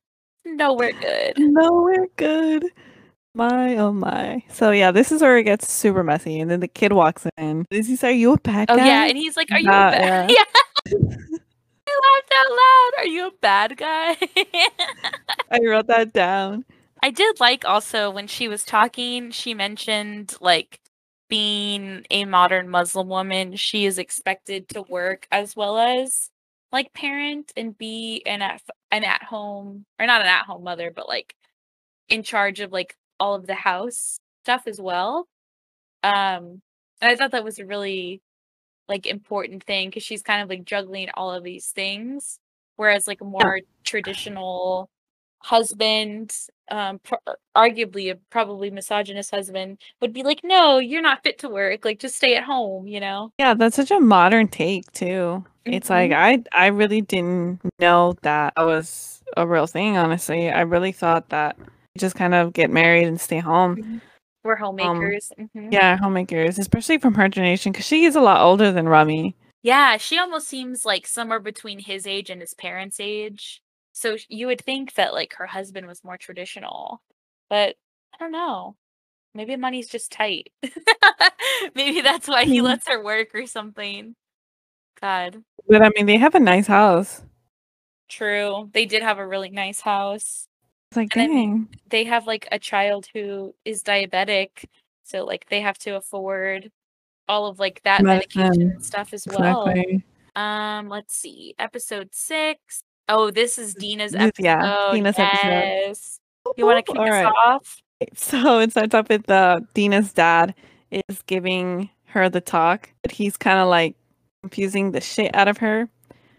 My, oh my. So yeah, this is where it gets super messy. And then the kid walks in. Does he say, are you a bad guy? Oh yeah, and he's like, are you a bad guy? Yeah. He laughed out loud. Are you a bad guy? I wrote that down. I did like also when she was talking, she mentioned like being a modern Muslim woman, she is expected to work as well as like parent and be not an at-home mother, but like in charge of like all of the house stuff as well. And I thought that was a really like important thing because she's kind of like juggling all of these things, whereas like a more traditional husband, arguably probably misogynist husband, would be like, no, you're not fit to work, like just stay at home, yeah. That's such a modern take too. It's like I really didn't know that was a real thing, honestly. I really thought that just kind of get married and stay home. We're homemakers. Yeah, homemakers, especially from her generation, because she is a lot older than Ramy. Yeah, she almost seems like somewhere between his age and his parents' age. So you would think that like her husband was more traditional, but I don't know. Maybe money's just tight. Maybe that's why he lets her work or something. God. But I mean, they have a nice house. True, they did have a really nice house. Like, and dang. They have like a child who is diabetic, so like they have to afford all of like that medication and stuff as well. Let's see, episode 6. Oh, this is Dina's episode. Yeah, Dina's episode. You want to kick us off? So it starts off with Dina's dad is giving her the talk, but he's kind of like confusing the shit out of her.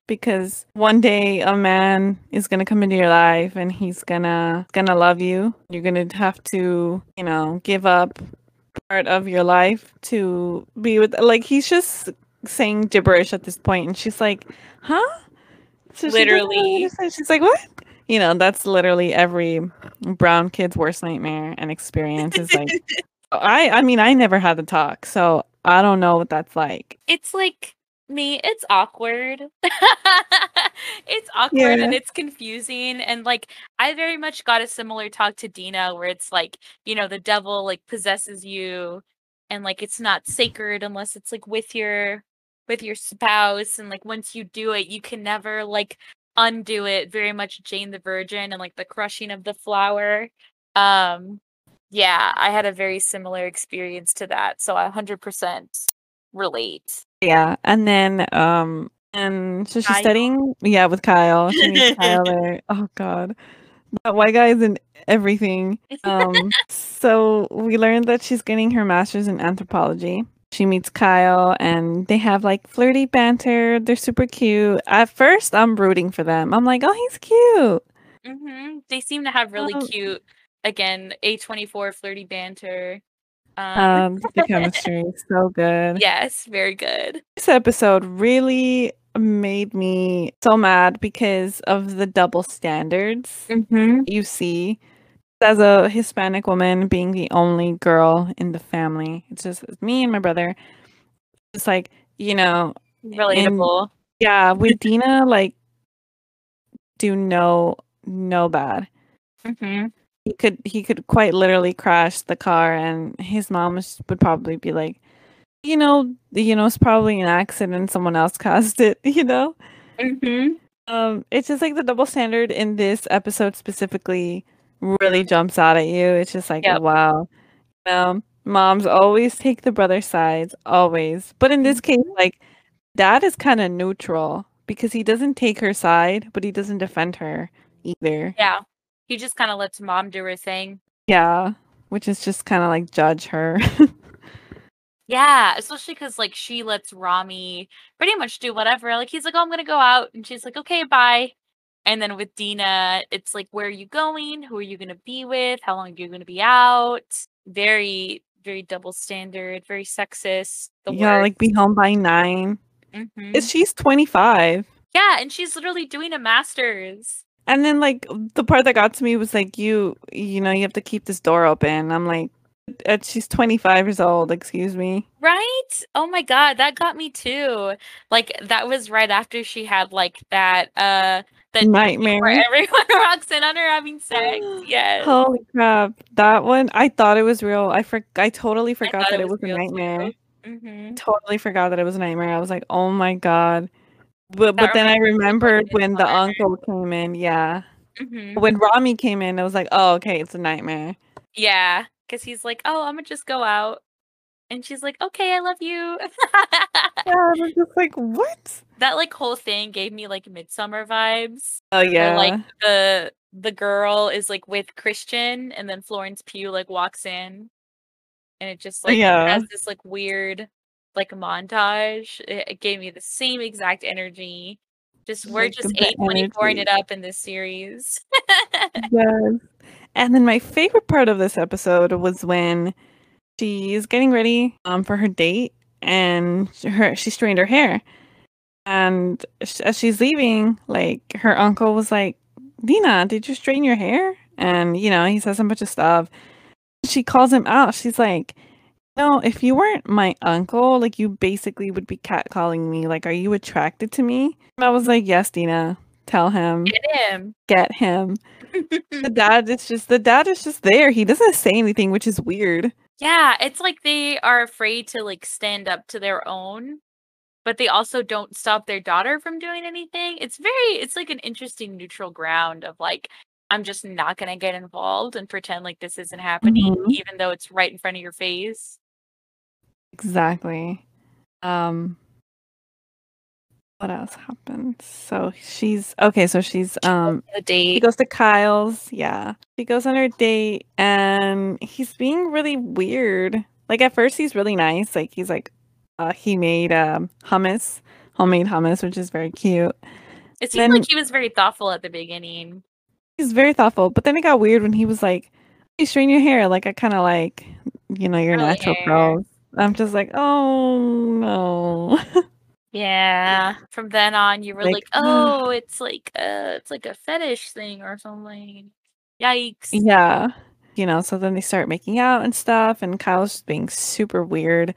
Because one day a man is going to come into your life and he's gonna love you. You're going to have to, give up part of your life to be with... Like, he's just saying gibberish at this point. And she's like, huh? So literally, she's like, what? You know, that's literally every brown kid's worst nightmare and experience is like, I mean, I never had the talk, so I don't know what that's like. It's like me. It's awkward. It's awkward, yeah. And it's confusing. And like, I very much got a similar talk to Dina where it's like, you know, the devil like possesses you and like, it's not sacred unless it's like with your spouse. And like, once you do it, you can never like undo it. Very much Jane the Virgin and like the crushing of the flower. Yeah, I had a very similar experience to that, so I 100% relate. Yeah, and then and so she's Kyle. Studying, yeah, with Kyle. She meets Kyle there. Oh God, that white guy is in everything. So we learned that she's getting her master's in anthropology. She meets Kyle, and they have like flirty banter. They're super cute. At first, I'm rooting for them. I'm like, oh, he's cute. Mm-hmm. They seem to have really cute. Again, A24 flirty banter. The chemistry is so good. Yes, very good. This episode really made me so mad because of the double standards you see. As a Hispanic woman, being the only girl in the family, it's just me and my brother. It's like, you know, relatable. And, yeah, with Dina, like, do no bad. Mm-hmm. He could quite literally crash the car, and his mom would probably be like, you know, it's probably an accident. Someone else caused it, you know? Mm-hmm. It's just like the double standard in this episode specifically really jumps out at you. It's just like, wow. You know, moms always take the brother's sides, always. But in this case, like, dad is kind of neutral because he doesn't take her side, but he doesn't defend her either. Yeah. He just kind of lets mom do her thing. Yeah, which is just kind of like judge her. Yeah, especially because like she lets Ramy pretty much do whatever. Like he's like, oh, I'm going to go out. And she's like, okay, bye. And then with Dina, it's like, where are you going? Who are you going to be with? How long are you going to be out? Very, very double standard, very sexist. Like be home by 9. Mm-hmm. She's 25. Yeah, and she's literally doing a master's. And then, like, the part that got to me was, like, you know, you have to keep this door open. I'm like, she's 25 years old, excuse me. Right? Oh, my God, that got me, too. Like, that was right after she had, like, that the nightmare where everyone rocks in on her having sex. Yes. Holy crap. That one, I thought it was real. I totally forgot that it was a nightmare. Mm-hmm. Totally forgot that it was a nightmare. I was like, oh, my God. But then I remembered when the uncle came in, yeah. Mm-hmm. When Ramy came in, I was like, oh, okay, it's a nightmare. Yeah, because he's like, oh, I'm going to just go out. And she's like, okay, I love you. Yeah, I'm just like, what? That, like, whole thing gave me, like, Midsommar vibes. Oh, yeah. Where, like, the girl is, like, with Christian, and then Florence Pugh, like, walks in. And it just, like, has this, like, weird... like a montage. It gave me the same exact energy. Just we're like just A24ing it up in this series. Yes. And then my favorite part of this episode was when she's getting ready for her date, and she straightened her hair. And as she's leaving, like her uncle was like, "Dina, did you straighten your hair?" And you know he says a bunch of stuff. She calls him out. She's like, no, if you weren't my uncle, like, you basically would be catcalling me. Like, are you attracted to me? And I was like, yes, Dina. Tell him. Get him. The dad is just there. He doesn't say anything, which is weird. Yeah, it's like they are afraid to, like, stand up to their own. But they also don't stop their daughter from doing anything. It's like an interesting neutral ground of, like, I'm just not going to get involved and pretend like this isn't happening, even though it's right in front of your face. Exactly. What else happened? So she's the date. She goes to Kyle's. Yeah. She goes on her date, and he's being really weird. Like at first he's really nice. Like he's like he made homemade hummus, which is very cute. It seemed like he was very thoughtful at the beginning. He's very thoughtful, but then it got weird when he was like, you straighten your hair, like I kind of like, you know, your natural curls. I'm just like, oh no. Yeah. From then on, you were like, like, oh, it's like a fetish thing or something. Yikes. yeah, so then they start making out and stuff, and Kyle's just being super weird.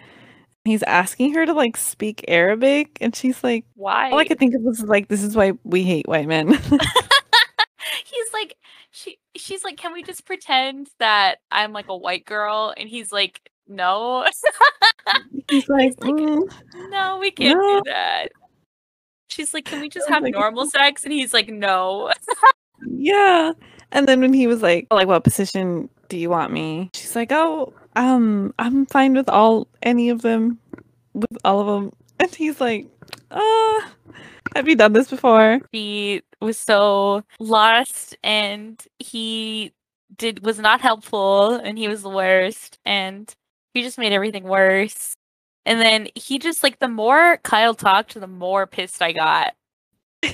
He's asking her to speak Arabic, and she's like, why? All I could think of was this is why we hate white men. He's like, she's like, can we just pretend that I'm a white girl? And he's like, no. No, we can't do that. She's like, can we just have normal sex? And he's like, no. Yeah. And then when he was like, what position do you want me? She's like, oh, I'm fine with all of them. And he's like, have you done this before? He was so lost, and he was not helpful, and he was the worst, and he just made everything worse. And then he just the more Kyle talked, the more pissed I got.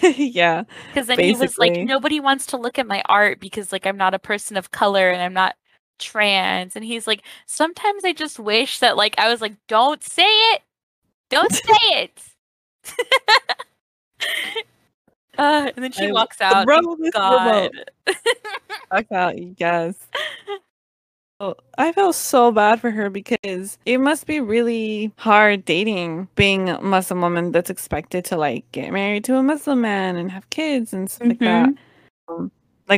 Yeah. Because then basically he was like, nobody wants to look at my art because I'm not a person of color and I'm not trans. And he's like, sometimes I just wish that I was like, don't say it. Don't say it. And then she walks out. God. Walks out, yes. Oh, I felt so bad for her because it must be really hard dating, being a Muslim woman that's expected to get married to a Muslim man and have kids and stuff like that.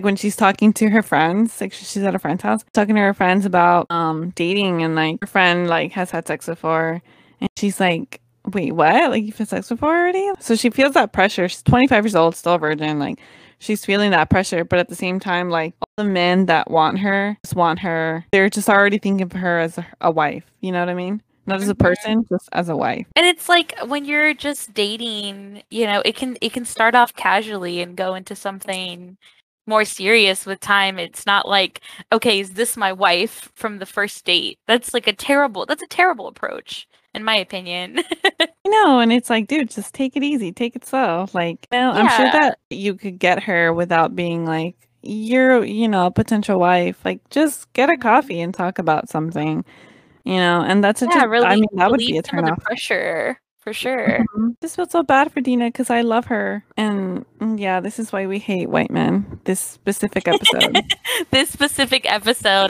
When she's talking to her friends, she's at a friend's house, talking to her friends about dating, and her friend has had sex before, and she's like, wait, what? You've had sex before already? So she feels that pressure. She's 25 years old, still a virgin. She's feeling that pressure, but at the same time, all the men that want her just want her. They're just already thinking of her as a wife. You know what I mean? Not as a person, just as a wife. And it's when you're just dating, it can start off casually and go into something more serious with time. It's not okay, is this my wife from the first date? That's a terrible approach, in my opinion. No, and it's dude, just take it easy, take it slow. I'm sure that you could get her without being you're, a potential wife. Just get a coffee and talk about something, and that's really, I mean, that would be a turn off. Pressure. For sure. This feels so bad for Dina because I love her. And yeah, this is why we hate white men. This specific episode.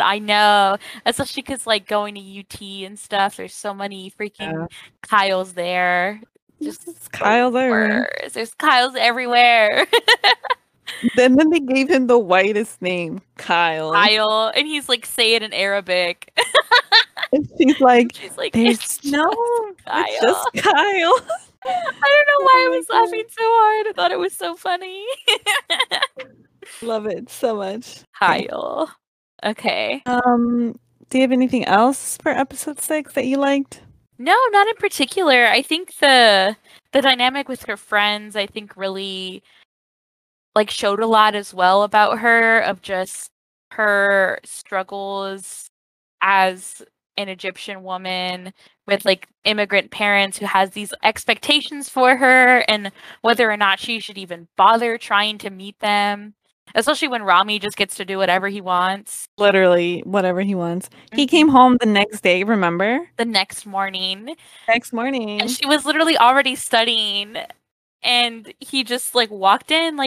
I know. Especially because going to UT and stuff, there's so many freaking Kyles there. Just Kyles everywhere. There's Kyles everywhere. Then they gave him the whitest name, Kyle. And he's say it in Arabic. And she's like, it's just Kyle. I don't know why I was laughing so hard. I thought it was so funny. Love it so much. Kyle. Okay. Do you have anything else for episode 6 that you liked? No, not in particular. I think the dynamic with her friends, I think, really showed a lot as well about her, of just her struggles as an Egyptian woman with immigrant parents who has these expectations for her, and whether or not she should even bother trying to meet them, especially when Ramy just gets to do whatever he wants. Literally whatever he wants. He came home the next day, remember? The next morning. And she was literally already studying, and he just walked in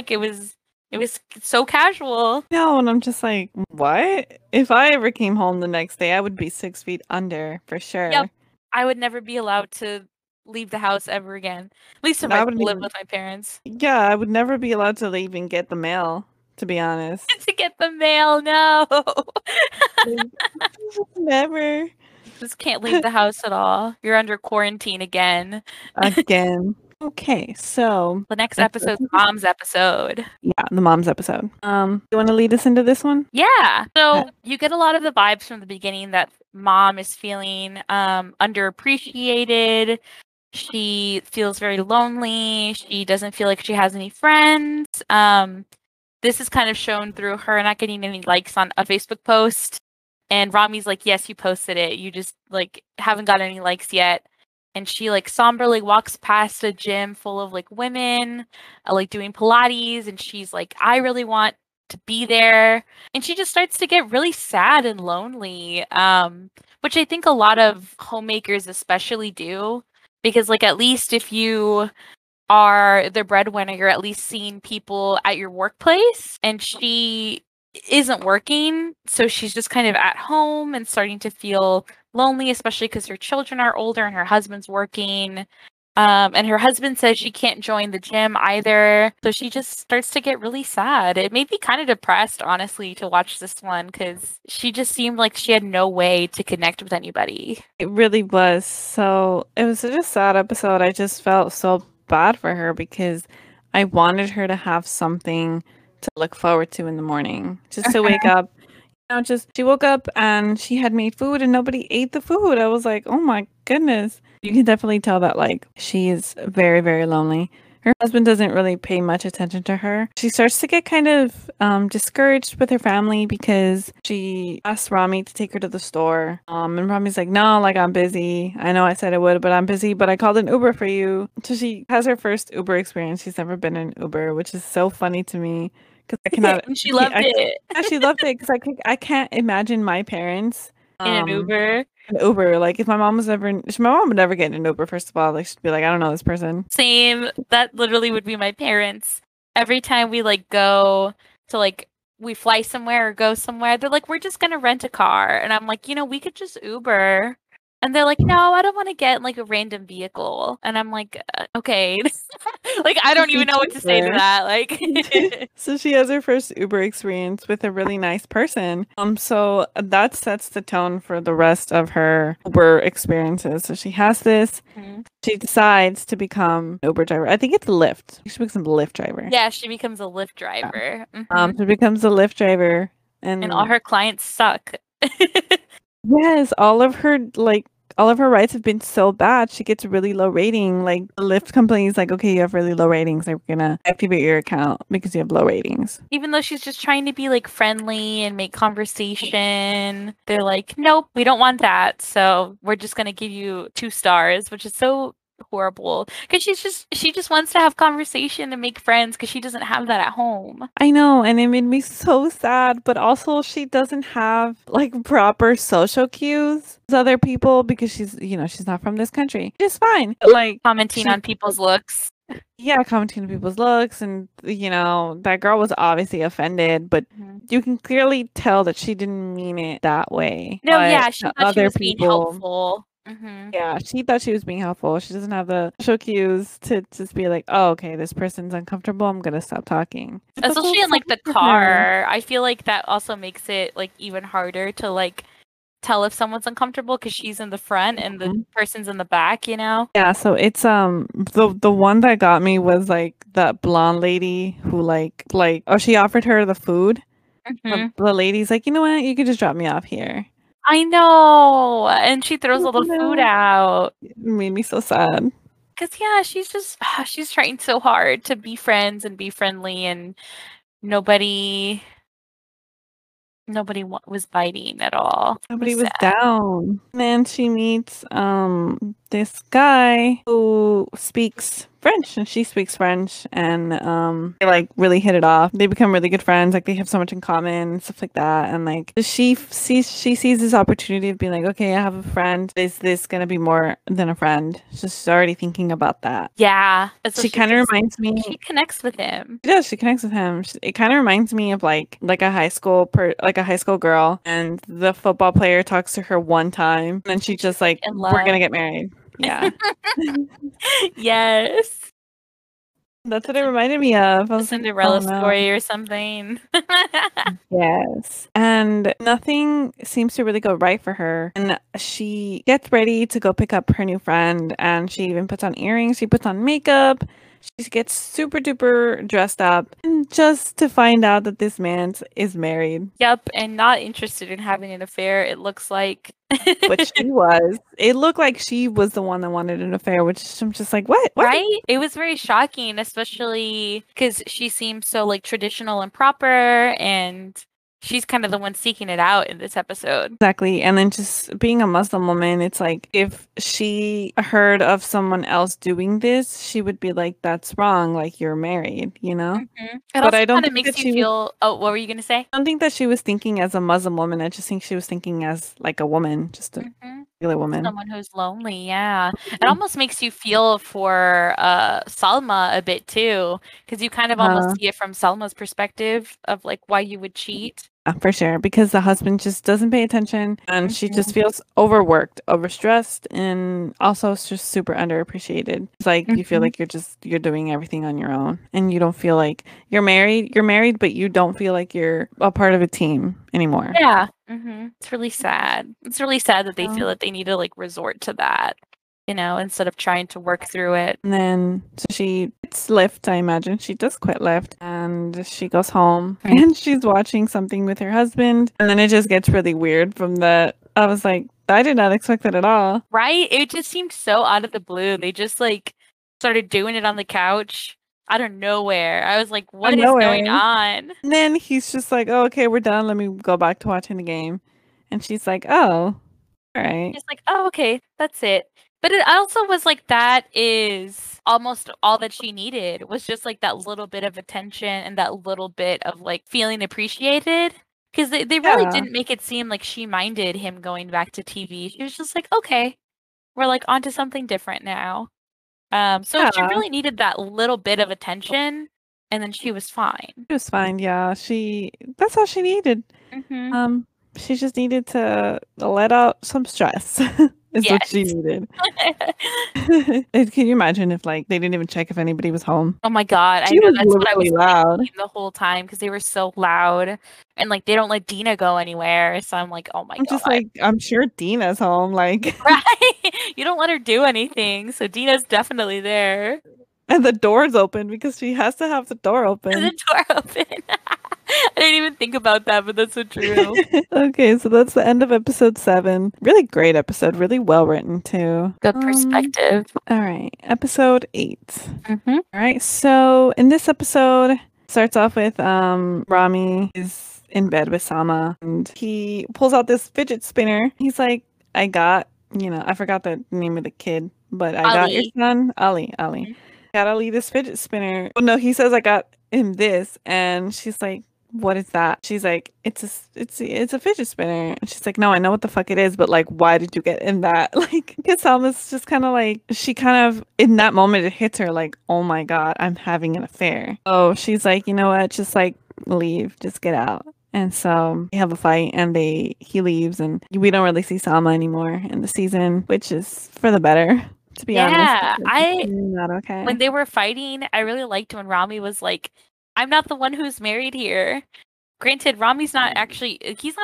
it was so casual. No, and I'm just like, what? If I ever came home the next day, I would be 6 feet under for sure. Yep. I would never be allowed to leave the house ever again. At least if I lived with my parents. Yeah, I would never be allowed to leave and get the mail, to be honest. To get the mail, no. Never. Just can't leave the house at all. You're under quarantine again. Okay, so the next episode's mom's episode. Yeah, the mom's episode. You want to lead us into this one? Yeah. So you get a lot of the vibes from the beginning that mom is feeling underappreciated. She feels very lonely. She doesn't feel like she has any friends. This is kind of shown through her not getting any likes on a Facebook post. And Ramy's like, yes, you posted it. You just haven't got any likes yet. And she somberly walks past a gym full of women doing Pilates, and she's like, I really want to be there. And she just starts to get really sad and lonely, which I think a lot of homemakers especially do. Because, like, at least if you are the breadwinner, you're at least seeing people at your workplace. And she isn't working, so she's just kind of at home and starting to feel lonely, especially because her children are older and her husband's working. And her husband says she can't join the gym either. So she just starts to get really sad. It made me kind of depressed, honestly, to watch this one, because she just seemed like she had no way to connect with anybody. It really was. So it was such a sad episode. I just felt so bad for her because I wanted her to have something to look forward to in the morning, just to wake up. You know, just she woke up and she had made food and nobody ate the food. I was like, oh my goodness. You can definitely tell that, like, she is very, very lonely. Her husband doesn't really pay much attention to her. She starts to get kind of discouraged with her family because she asks Ramy to take her to the store. And Ramy's like, no, like, I'm busy. I know I said I would, but I'm busy, but I called an Uber for you. So she has her first Uber experience. She's never been in Uber, which is so funny to me. Because I cannot. She loved it. Yeah, she loved it because I can't imagine my parents in an Uber. An Uber, like, if my mom was ever, my mom would never get an Uber. First of all, like, she'd be like, I don't know this person. Same. That literally would be my parents. Every time we go to we fly somewhere or go somewhere, they're like, we're just gonna rent a car, and I'm like, you know, we could just Uber. And they're like, no, I don't want to get, a random vehicle. And I'm like, okay. I don't even know what to say to that. So she has her first Uber experience with a really nice person. So that sets the tone for the rest of her Uber experiences. So she has this. Mm-hmm. She decides to become an Uber driver. I think it's Lyft. She becomes a Lyft driver. Yeah, she becomes a Lyft driver. Yeah. Mm-hmm. She becomes a Lyft driver. And all her clients suck. Yes, all of her rides have been so bad. She gets really low rating. The Lyft company is like, okay, you have really low ratings. They're gonna activate your account because you have low ratings. Even though she's just trying to be friendly and make conversation, they're like, nope, we don't want that. So we're just gonna give you 2 stars, which is so horrible because she just wants to have conversation and make friends because she doesn't have that at home. I know, and it made me so sad, but also she doesn't have proper social cues with other people because she's not from this country. It's fine, commenting on people's looks. Yeah, commenting on people's looks, and that girl was obviously offended, but mm-hmm. You can clearly tell that she didn't mean it that way. No, but yeah, she thought other she was people being helpful. Mm-hmm. Yeah, she thought she was being helpful. She doesn't have the social cues to just be like, oh, okay, this person's uncomfortable, I'm gonna stop talking. Especially in the car. I feel like that also makes it even harder to tell if someone's uncomfortable because she's in the front and the person's in the back, Yeah, so it's the one that got me was that blonde lady who oh, she offered her the food. Mm-hmm. The lady's like, you know what, you could just drop me off here. I know, and she throws all the food out. It made me so sad. Because, yeah, she's trying so hard to be friends and be friendly, and nobody was biting at all. Nobody was down. And then she meets this guy who speaks French, and she speaks French, and they really hit it off. They become really good friends. They have so much in common and stuff like that. And she sees this opportunity of being okay, I have a friend. Is this gonna be more than a friend? She's already thinking about that. Yeah, so she kind of reminds me. She connects with him. Yeah, she connects with him. It kind of reminds me of a high school girl, and the football player talks to her one time, and then she's just like, "We're gonna get married." Yeah. Yes. That's what it reminded me of. A Cinderella story or something. Yes. And nothing seems to really go right for her. And she gets ready to go pick up her new friend. And she even puts on earrings. She puts on makeup. She gets super duper dressed up. And just to find out that this man is married. Yep. And not interested in having an affair, it looks like. But she was. It looked like she was the one that wanted an affair, which I'm just like, what? Right? It was very shocking, especially because she seems so traditional and proper, and she's kind of the one seeking it out in this episode. Exactly. And then just being a Muslim woman, it's if she heard of someone else doing this, she would be like, that's wrong. You're married, Mm-hmm. But I don't think makes that you feel... Oh, what were you going to say? I don't think that she was thinking as a Muslim woman. I just think she was thinking as a woman. Just to... Mm-hmm. regular woman. Someone who's lonely, yeah. It almost makes you feel for Salma a bit too, because you kind of almost see it from Salma's perspective of like why you would cheat. For sure, because the husband just doesn't pay attention, and she just feels overworked, overstressed, and also it's just super underappreciated. It's like you feel like you're doing everything on your own, and you don't feel like you're married. You're married, but you don't feel like you're a part of a team anymore. Yeah, it's really sad. It's really sad that they feel that they need to like resort to that, you know, instead of trying to work through it. And then so she quits Lyft, I imagine. She does quit Lyft, and she goes home, and she's watching something with her husband. And then it just gets really weird from that. I was like, I did not expect that at all. Right? It just seemed so out of the blue. They just like started doing it on the couch out of nowhere. I was like, what is going on? And then he's just like, oh, okay, we're done. Let me go back to watching the game. And she's like, oh, all right. He's like, oh, okay, that's it. But it also was like, that is almost all that she needed, was just like that little bit of attention and that little bit of like feeling appreciated. Because they really didn't make it seem like she minded him going back to TV. She was just like, okay, we're like onto something different now. So she really needed that little bit of attention, and then she was fine. She was fine, yeah. That's all she needed. She just needed to let out some stress. Is what she needed. Can you imagine if like they didn't even check if anybody was home? Oh my god, I know, that's what I was loud the whole time, because they were so loud, and like they don't let Dina go anywhere. So I'm like, oh my god, just like, I'm sure Dina's home, like right? You don't let her do anything, so Dina's definitely there. And the door's open, because she has to have the door open. And the door open. I didn't even think about that, but that's so true. Okay, so that's the end of episode 7. Really great episode. Really well written, too. Good perspective. All right, episode 8. All right, so in this episode, starts off with Ramy is in bed with Salma, and he pulls out this fidget spinner. He's like, I forgot the name of the kid, but I got your son, Ali. Gotta leave this fidget spinner. Well, no, he says, I got him this, and she's like, what is that? She's like, it's a fidget spinner. And she's like, no, I know what the fuck it is, but like, why did you get in that? Like, because Salma's just kind of like, she kind of, in that moment, it hits her like, oh my god, I'm having an affair. Oh, she's like, you know what, just like leave, just get out. And so they have a fight, and he leaves, and we don't really see Salma anymore in the season, which is for the better. To be honest, when they were fighting, I really liked when Ramy was like, I'm not the one who's married here. Granted, Ramy's he's not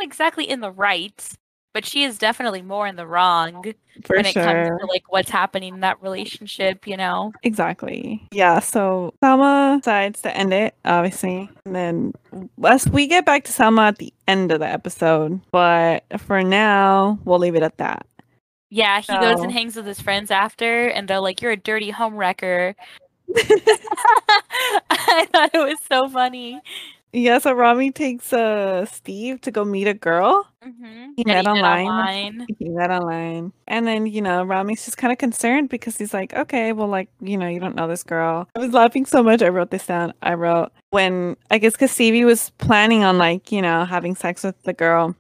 exactly in the right, but she is definitely more in the wrong when it comes to like what's happening in that relationship, you know? Exactly. Yeah, so Salma decides to end it, obviously. And then we get back to Salma at the end of the episode, but for now, we'll leave it at that. Yeah, he goes and hangs with his friends after, and they're like, you're a dirty homewrecker. I thought it was so funny. Yeah, so Ramy takes Steve to go meet a girl. He met online. And then, you know, Ramy's just kind of concerned, because he's like, okay, well, like, you know, you don't know this girl. I was laughing so much. I wrote this down. I wrote, when, I guess, because Stevie was planning on, like, you know, having sex with the girl.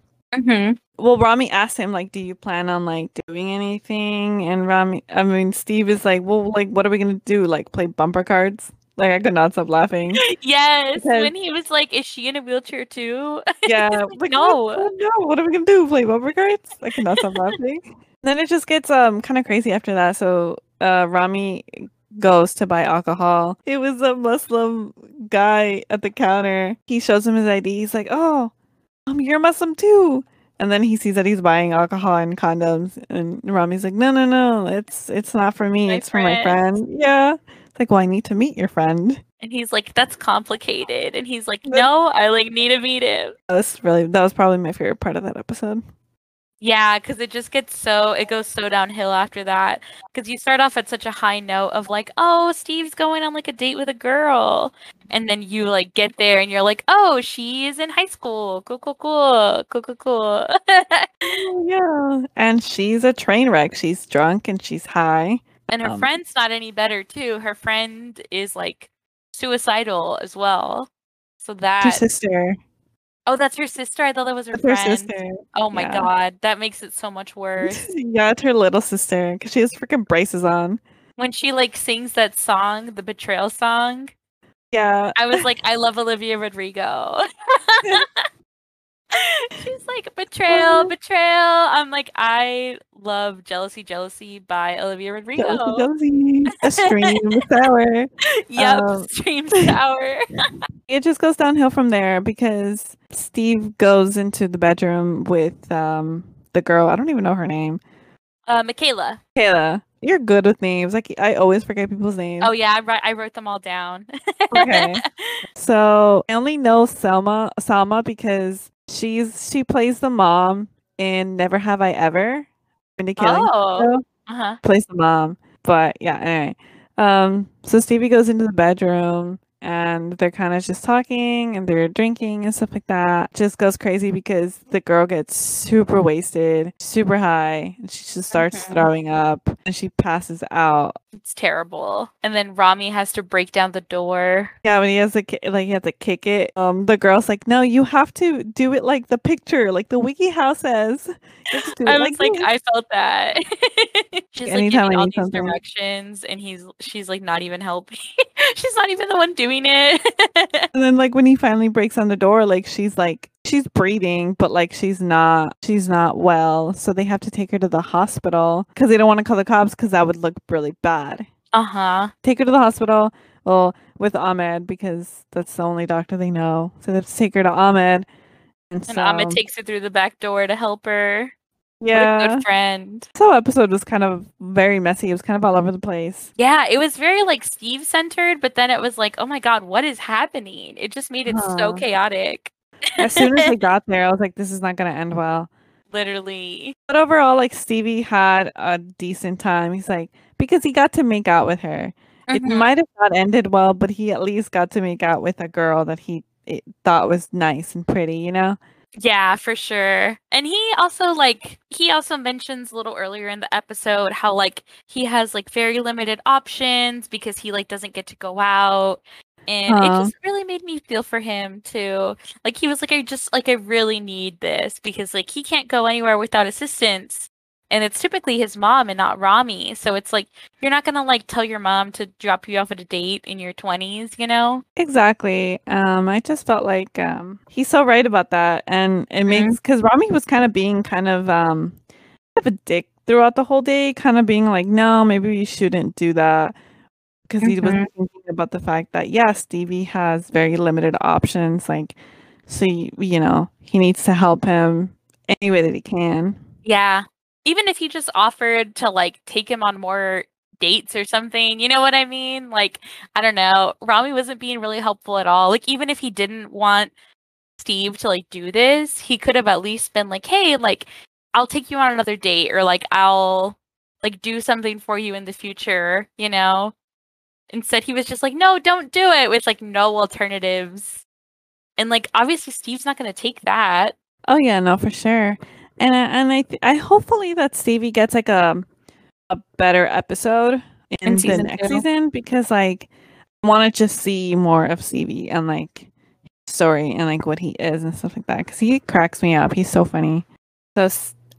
Well, Ramy asked him, like, do you plan on, like, doing anything? And Steve is like, well, like, what are we going to do? Like, play bumper cards? Like, I could not stop laughing. Yes. When he was like, is she in a wheelchair too? Yeah. Like, no. No, what are we going to do? Play bumper cards? I could not stop laughing. Then it just gets kind of crazy after that. So Ramy goes to buy alcohol. It was a Muslim guy at the counter. He shows him his ID. He's like, oh, you're Muslim too. And then he sees that he's buying alcohol and condoms, and Ramy's like, no, it's not for me, it's for my friend. Yeah. It's like, well, I need to meet your friend. And he's like, that's complicated. And he's like, no, I like need to meet him. That was probably my favorite part of that episode. Yeah, because it goes so downhill after that. Because you start off at such a high note of like, oh, Steve's going on like a date with a girl. And then you like get there and you're like, oh, she's in high school. Cool. Yeah. And she's a train wreck. She's drunk and she's high. And her friend's not any better too. Her friend is like suicidal as well. So that. Her sister. Oh, that's her sister? I thought that was her friend. Her sister. Oh my god, that makes it so much worse. Yeah, it's her little sister because she has freaking braces on. When she like sings that song, the betrayal song. Yeah. I was like, I love Olivia Rodrigo. She's like, betrayal, betrayal. I'm like, I love Jealousy, Jealousy by Olivia Rodrigo. Jealousy, jealousy. A stream sour. Yep, stream sour. It just goes downhill from there because Steve goes into the bedroom with the girl. I don't even know her name. Michaela. Michaela. You're good with names. Like, I always forget people's names. Oh, yeah. I wrote them all down. Okay. So, I only know Salma because she plays the mom in Never Have I Ever. Mindy Kaling. Oh. Uh-huh. Plays the mom. But, yeah, anyway. So, Stevie goes into the bedroom, and they're kind of just talking, and they're drinking and stuff like that. Just goes crazy because the girl gets super wasted, super high, and she just starts throwing up, and she passes out. It's terrible. And then Ramy has to break down the door. Yeah, when he has to kick it. The girl's like, no, you have to do it like the picture, like the wiki house says. I was like, I felt that. She's like giving all these directions, and she's like not even helping. She's not even the one doing it. And then like when he finally breaks on the door, like she's breathing, but like she's not well, so they have to take her to the hospital because they don't want to call the cops because that would look really bad. Take her to the hospital with Ahmed because that's the only doctor they know, so they have to take her to Ahmed, and Ahmed takes her through the back door to help her. Yeah. What a good friend. This whole episode was kind of very messy. It was kind of all over the place. Yeah, it was very like Steve-centered, but then it was like, oh my god, what is happening? It just made it so chaotic. As soon as I got there, I was like, this is not going to end well. Literally. But overall, like Stevie had a decent time. He's like, because he got to make out with her. Mm-hmm. It might have not ended well, but he at least got to make out with a girl that he thought was nice and pretty, you know? Yeah, for sure. And he also mentions a little earlier in the episode how like he has like very limited options because he like doesn't get to go out, and it just really made me feel for him too. Like he was like, I really need this because like he can't go anywhere without assistance, and it's typically his mom and not Ramy. So it's like you're not gonna like tell your mom to drop you off at a date in your 20s, you know? Exactly. I just felt like he's so right about that, and it makes because Ramy was kind of being kind of a dick throughout the whole day, kind of being like, no, maybe you shouldn't do that, because he wasn't thinking about the fact that yes, Stevie has very limited options, like so you know he needs to help him any way that he can. Yeah. Even if he just offered to, like, take him on more dates or something, you know what I mean? Like, I don't know. Ramy wasn't being really helpful at all. Like, even if he didn't want Steve to, like, do this, he could have at least been like, hey, like, I'll take you on another date, or, like, I'll, like, do something for you in the future, you know? Instead, he was just like, no, don't do it, with, like, no alternatives. And, like, obviously Steve's not going to take that. Oh, yeah, no, for sure. And I hopefully that Stevie gets like a better episode in the next season, because like I want to just see more of Stevie and like story and like what he is and stuff like that, because he cracks me up. He's so funny. So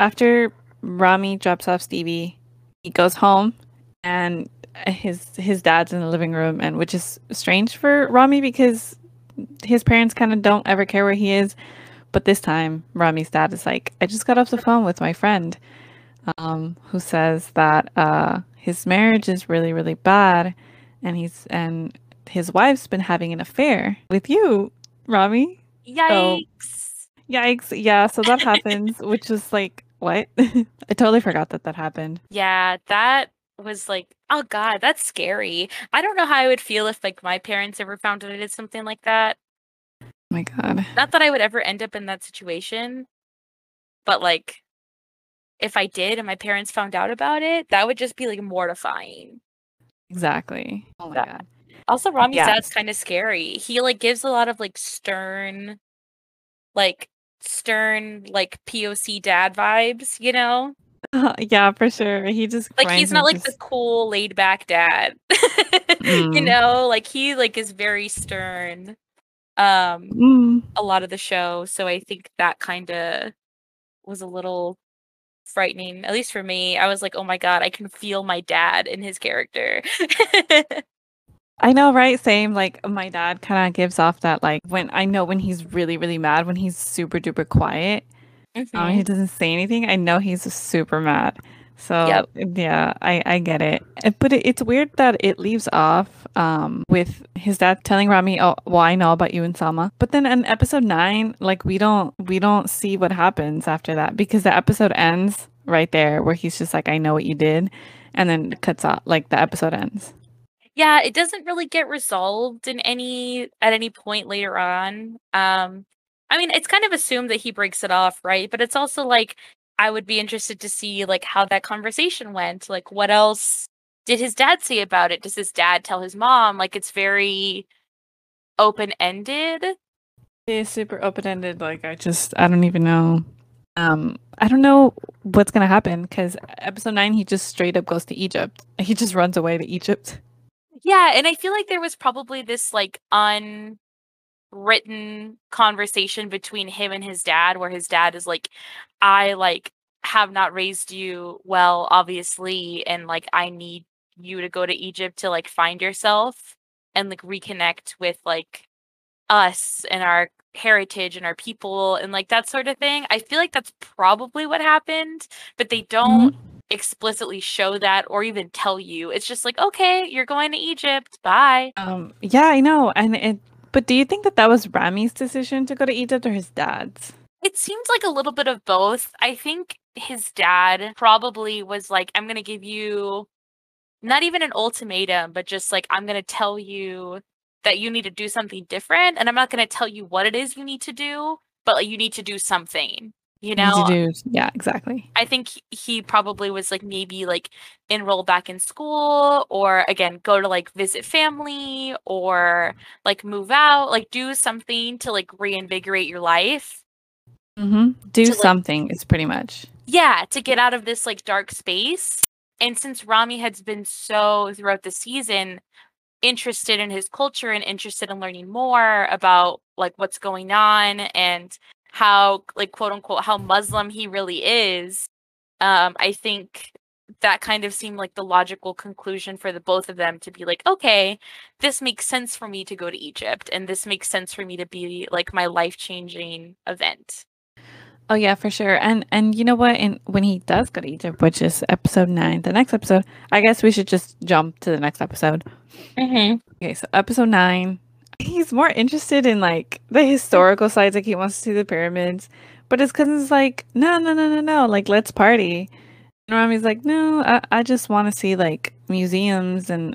after Ramy drops off Stevie, he goes home, and his dad's in the living room, and which is strange for Ramy because his parents kind of don't ever care where he is. But this time, Ramy's dad is like, I just got off the phone with my friend who says that his marriage is really, really bad. And his wife's been having an affair with you, Ramy. Yikes. Yikes. Yeah. So that happens, which is like, what? I totally forgot that happened. Yeah, that was like, oh, God, that's scary. I don't know how I would feel if like my parents ever found out I did something like that. Oh my god. Not that I would ever end up in that situation, but like if I did and my parents found out about it, that would just be like mortifying. Exactly. Oh my god. Also, Ramy's dad's kind of scary. He like gives a lot of like stern like POC dad vibes, you know? Yeah, for sure. He just like he's not like the cool laid back dad. You know, like he like is very stern. a lot of the show. So I think that kind of was a little frightening, at least for me. I was like, oh my God, I can feel my dad in his character. I know, right? Same. Like, my dad kind of gives off that, like, when he's really, really mad, when he's super duper quiet, he doesn't say anything. I know he's super mad. So, yeah, I get it. But it's weird that it leaves off with his dad telling Ramy, oh, well, I know about you and Salma. But then in episode 9, like, we don't see what happens after that, because the episode ends right there where he's just like, I know what you did. And then it cuts off, like, the episode ends. Yeah, it doesn't really get resolved at any point later on. I mean, it's kind of assumed that he breaks it off, right? But it's also like, I would be interested to see, like, how that conversation went. Like, what else did his dad say about it? Does his dad tell his mom? Like, it's very open-ended. It's super open-ended. Like, I don't even know. I don't know what's going to happen, because episode 9, he just straight up goes to Egypt. He just runs away to Egypt. Yeah, and I feel like there was probably this, like, unwritten conversation between him and his dad, where his dad is like, I, like, have not raised you well, obviously, and, like, I need you to go to Egypt to, like, find yourself and, like, reconnect with, like, us and our heritage and our people and, like, that sort of thing. I feel like that's probably what happened, but they don't explicitly show that or even tell you. It's just like, okay, you're going to Egypt, bye. Yeah, I know. But do you think that was Ramy's decision to go to Egypt or his dad's? It seems like a little bit of both. I think his dad probably was like, I'm going to give you not even an ultimatum, but just like, I'm going to tell you that you need to do something different. And I'm not going to tell you what it is you need to do, but like, you need to do something, you know? Yeah, exactly. I think he probably was like, maybe like enroll back in school, or again, go to like visit family, or like move out, like do something to like reinvigorate your life. Do something, is pretty much. Yeah, to get out of this, like, dark space. And since Ramy has been so, throughout the season, interested in his culture and interested in learning more about, like, what's going on and how, like, quote-unquote, how Muslim he really is, I think that kind of seemed like the logical conclusion for the both of them to be like, okay, this makes sense for me to go to Egypt, and this makes sense for me to be, like, my life-changing event. Oh, yeah, for sure. And you know what? And when he does go to Egypt, which is episode 9, the next episode, I guess we should just jump to the next episode. Okay, so episode 9, he's more interested in, like, the historical sites. Like, he wants to see the pyramids. But his cousin's like, no. Like, let's party. And Ramy's like, no, I just want to see, like, museums and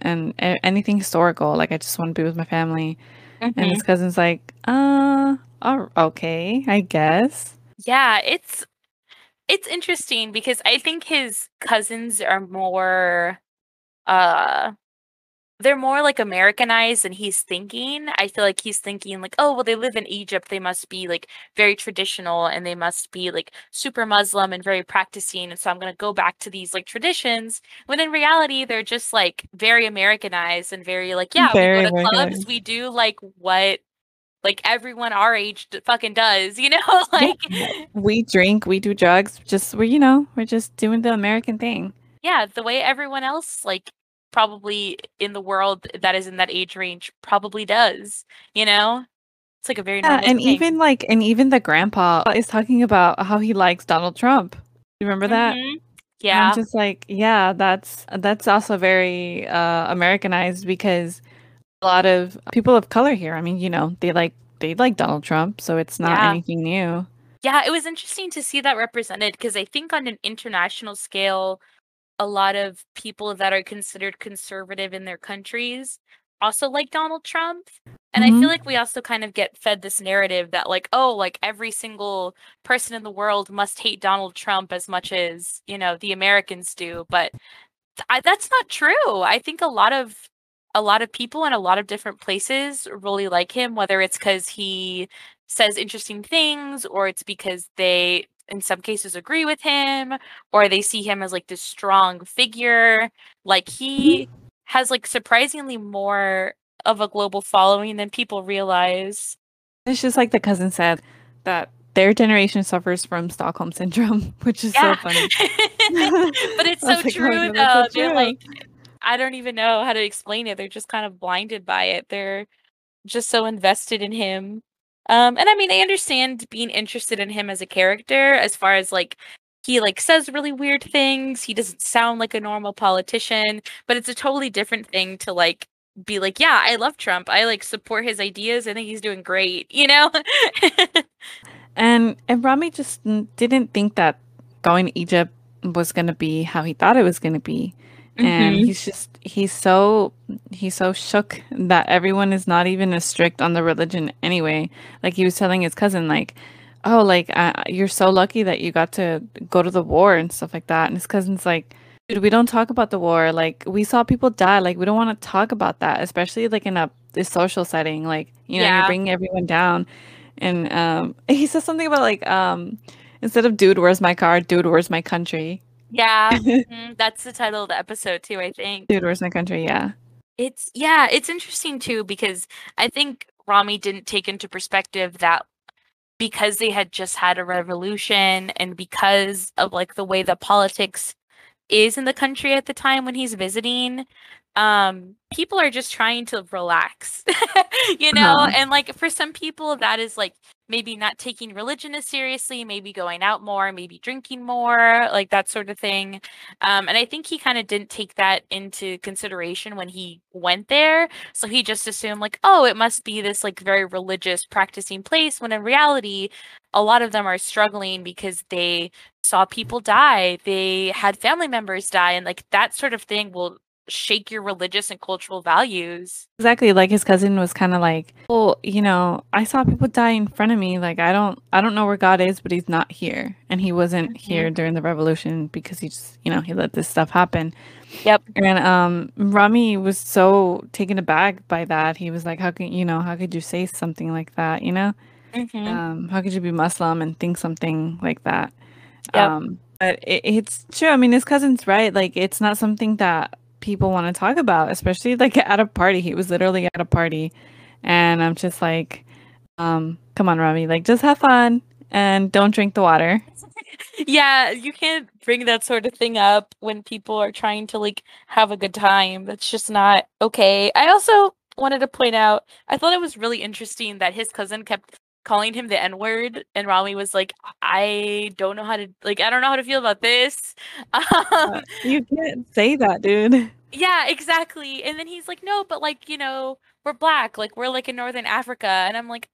anything historical. Like, I just want to be with my family. And his cousin's like, okay, I guess. Yeah, it's interesting because I think his cousins are more, they're more like Americanized than he's thinking. I feel like he's thinking like, oh, well, they live in Egypt. They must be like very traditional and they must be like super Muslim and very practicing. And so I'm going to go back to these like traditions, when in reality, they're just like very Americanized and very like, yeah, very, we go to clubs. We do like what, like, everyone our age fucking does, you know? Like, we drink, we do drugs, just we're just doing the American thing. Yeah, the way everyone else, like, probably in the world that is in that age range probably does, you know? It's like a very normal thing. And even the grandpa is talking about how he likes Donald Trump. You remember that? Yeah. And I'm just like, yeah, that's also very Americanized, because a lot of people of color here, I mean, you know, they like Donald Trump, so it's not anything new. Yeah, it was interesting to see that represented, because I think on an international scale, a lot of people that are considered conservative in their countries also like Donald Trump. And I feel like we also kind of get fed this narrative that, like, oh, like, every single person in the world must hate Donald Trump as much as, you know, the Americans do. But that's not true. I think a lot of people in a lot of different places really like him, whether it's because he says interesting things, or it's because they, in some cases, agree with him, or they see him as like this strong figure. Like, he has like surprisingly more of a global following than people realize. It's just like the cousin said, that their generation suffers from Stockholm syndrome, which is so funny. But it's so true, though. They're like, I don't even know how to explain it. They're just kind of blinded by it. They're just so invested in him. And I mean, I understand being interested in him as a character, as far as like, he like says really weird things. He doesn't sound like a normal politician, but it's a totally different thing to like be like, yeah, I love Trump. I like support his ideas. I think he's doing great, you know? And Ramy just didn't think that going to Egypt was going to be how he thought it was going to be. Mm-hmm. And he's so shook that everyone is not even as strict on the religion anyway. Like he was telling his cousin, like, oh, like, you're so lucky that you got to go to the war and stuff like that. And his cousin's like, dude, we don't talk about the war. Like, we saw people die. Like, we don't want to talk about that, especially, like, in a social setting. Like, you know, you're bringing everyone down. And he says something about, like, instead of dude, where's my car? Dude, where's my country? Yeah. Mm-hmm. That's the title of the episode, too, I think. Dude, where's my country? Yeah. It's interesting, too, because I think Ramy didn't take into perspective that because they had just had a revolution and because of like the way that politics is in the country at the time when he's visiting, people are just trying to relax, you know? Uh-huh. And like for some people that is like maybe not taking religion as seriously, maybe going out more, maybe drinking more, like that sort of thing. And I think he kind of didn't take that into consideration when he went there. So he just assumed like, oh, it must be this like very religious practicing place, when in reality, a lot of them are struggling because they saw people die. They had family members die, and like that sort of thing will shake your religious and cultural values. Exactly. Like his cousin was kind of like, well, you know, I saw people die in front of me. Like, I don't know where God is, but he's not here. And he wasn't here during the revolution because he just, you know, he let this stuff happen. Yep. And Ramy was so taken aback by that. He was like, how could you say something like that? You know, how could you be Muslim and think something like that? Yep. But it's true. I mean, his cousin's right. Like, it's not something that people want to talk about, especially like at a party. He was literally at a party, and I'm just like, come on, Ramy, like just have fun and don't drink the water. Yeah, you can't bring that sort of thing up when people are trying to like have a good time. That's just not okay. I also wanted to point out, I thought it was really interesting that his cousin kept calling him the N-word, and Ramy was like, I don't know how to feel about this. You can't say that, dude. Yeah, exactly. And then he's like, no, but like, you know, we're black, like we're like in Northern Africa. And I'm like,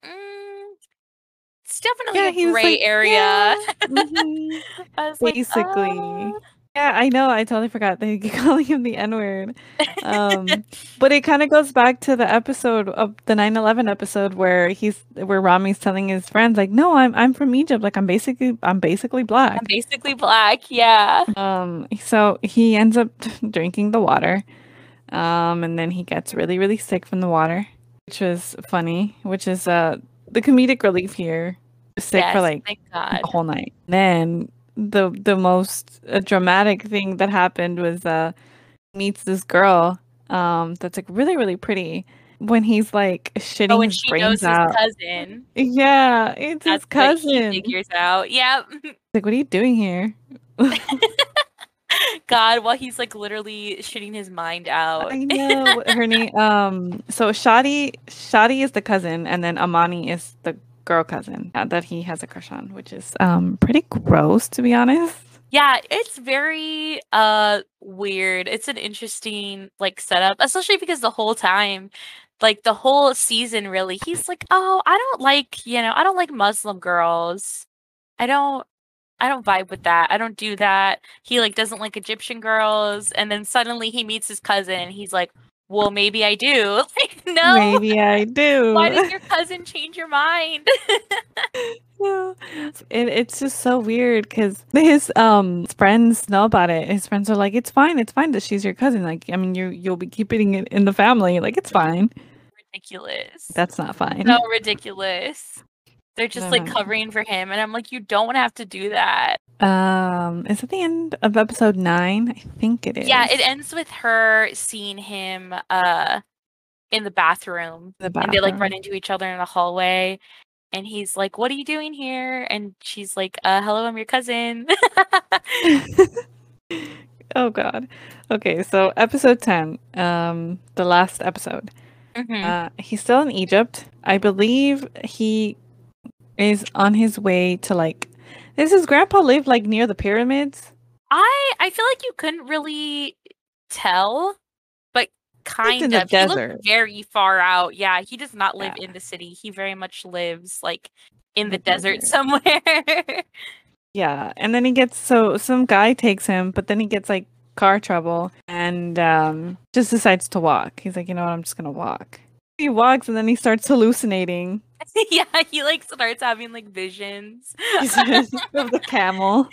it's definitely a gray area. Yeah. Mm-hmm. I was basically. Like, oh. Yeah, I know. I totally forgot they keep calling him the N-word. But it kind of goes back to the episode of the 9/11 episode where Ramy's telling his friends like, "No, I'm from Egypt. Like I'm basically black. I'm basically black." Yeah. So he ends up drinking the water, and then he gets really, really sick from the water, which was funny. Which is the comedic relief here. Sick for like the whole night. And then the most dramatic thing that happened was meets this girl that's like really, really pretty, when he's like shitting when his brains out. His cousin. Yeah, it's his cousin. He figures out. Yeah. Like, what are you doing here? God, while he's like literally shitting his mind out. I know. Her name. So Shadi is the cousin, and then Amani is the girl cousin that he has a crush on, which is pretty gross, to be honest. Yeah, it's very weird. It's an interesting like setup, especially because the whole time, like the whole season really, he's like, oh, I don't like Muslim girls. I don't vibe with that. I don't do that. He like doesn't like Egyptian girls, and then suddenly he meets his cousin and he's like, well, maybe I do. Like, no. Maybe I do. Why did your cousin change your mind? No. It's just so weird because his friends know about it. His friends are like, it's fine that she's your cousin. Like, I mean, you'll be keeping it in the family. Like, it's fine. Ridiculous. That's not fine. No, ridiculous. They're just like covering for him. And I'm like, you don't have to do that. Is it the end of episode 9? I think it is. Yeah, it ends with her seeing him in the bathroom. And they like run into each other in the hallway. And he's like, what are you doing here? And she's like, hello, I'm your cousin. Oh, God. Okay, so episode 10, the last episode. Mm-hmm. He's still in Egypt. I believe he is on his way to, like... Does his grandpa live, like, near the pyramids? I feel like you couldn't really tell, but kind of. He looked very far out. Yeah, he does not live in the city. He very much lives, like, in the desert somewhere. Yeah, and then he gets... So some guy takes him, but then he gets, like, car trouble and just decides to walk. He's like, you know what? I'm just going to walk. He walks and then he starts hallucinating. Yeah, he, like, starts having, like, visions. Of the camel.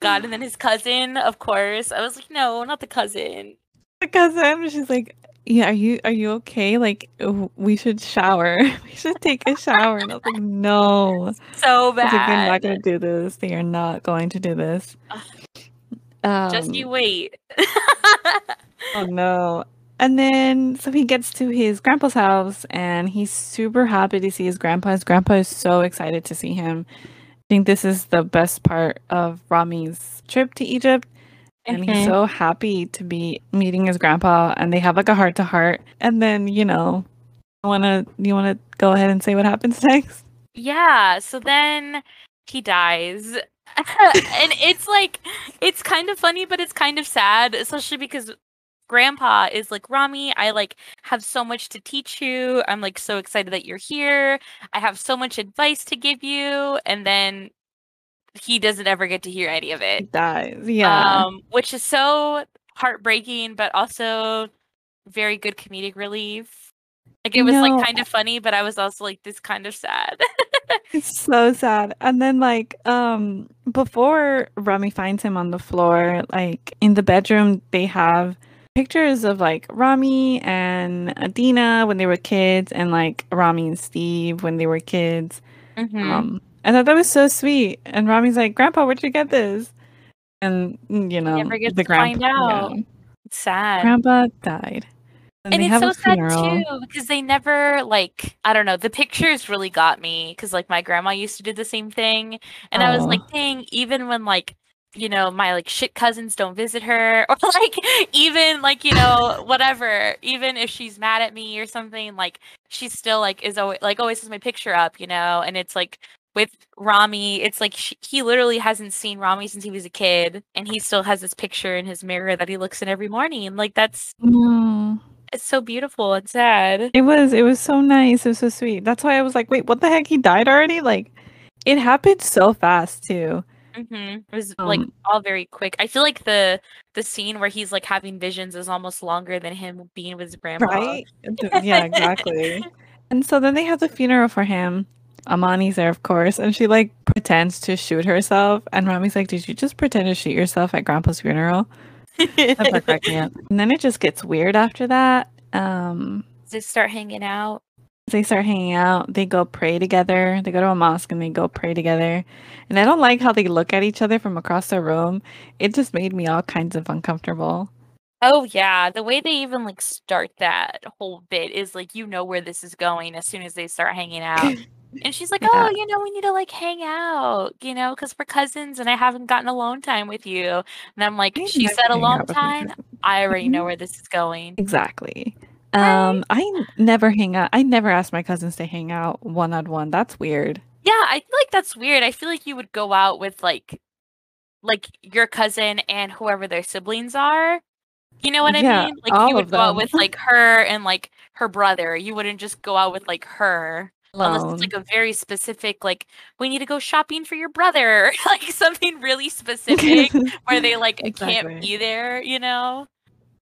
God, and then his cousin, of course. I was like, no, not the cousin. The cousin, she's like, yeah, are you okay? Like, we should shower. We should take a shower. And I was like, no. So bad. I was like, you're not going to do this. They are not going to do this. Just you wait. Oh, no. And then, so he gets to his grandpa's house, and he's super happy to see his grandpa. His grandpa is so excited to see him. I think this is the best part of Ramy's trip to Egypt. And he's so happy to be meeting his grandpa, and they have, like, a heart-to-heart. And then, you know, you wanna go ahead and say what happens next? Yeah, so then he dies. And it's, like, it's kind of funny, but it's kind of sad, especially because... Grandpa is like, Ramy, I, like, have so much to teach you. I'm, like, so excited that you're here. I have so much advice to give you. And then he doesn't ever get to hear any of it. He dies, yeah. Which is so heartbreaking, but also very good comedic relief. Like, it was, like, kind of funny, but I was also, like, this kind of sad. It's so sad. And then, like, before Ramy finds him on the floor, like, in the bedroom, they have... pictures of, like, Ramy and Adina when they were kids, and, like, Ramy and Steve when they were kids. Mm-hmm. I thought that was so sweet. And Ramy's like, Grandpa, where'd you get this? And, you know, never get to find out. It's sad. Grandpa died. And it's so sad, too, because they never, like, I don't know, the pictures really got me, because, like, my grandma used to do the same thing. And I was like, dang, even when, like, you know, my, like, shit cousins don't visit her, or, like, even, like, you know, whatever, even if she's mad at me or something, like, she's still, like, is always, like, always has my picture up, you know. And it's, like, with Ramy, it's, like, he literally hasn't seen Ramy since he was a kid, and he still has this picture in his mirror that he looks in every morning, and, like, that's it's so beautiful and sad. It was so nice. It was so sweet. That's why I was like, wait, what the heck, he died already? Like, it happened so fast, too. Mm-hmm. It was, like, all very quick. I feel like the scene where he's, like, having visions is almost longer than him being with his grandma. Right? Yeah, exactly. And so then they have the funeral for him. Amani's there, of course, and she, like, pretends to shoot herself. And Ramy's like, did you just pretend to shoot yourself at Grandpa's funeral? That's, like, cracking up. And then it just gets weird after that. They start hanging out. They go pray together. They go to a mosque and they go pray together. And I don't like how they look at each other from across the room. It just made me all kinds of uncomfortable. Oh, yeah. The way they even, like, start that whole bit is, like, you know where this is going as soon as they start hanging out. And she's like, oh, you know, we need to, like, hang out, you know, because we're cousins and I haven't gotten alone time with you. And I'm like, she said alone time. I already know where this is going. Exactly. I never hang out. I never ask my cousins to hang out one-on-one. That's weird. Yeah, I feel like that's weird. I feel like you would go out with, like your cousin and whoever their siblings are. You know what I mean? Like, you would go out with, like, her and, like, her brother. You wouldn't just go out with, like, her. Alone. Unless it's, like, a very specific, like, we need to go shopping for your brother. Like, something really specific where they, like, can't be there, you know?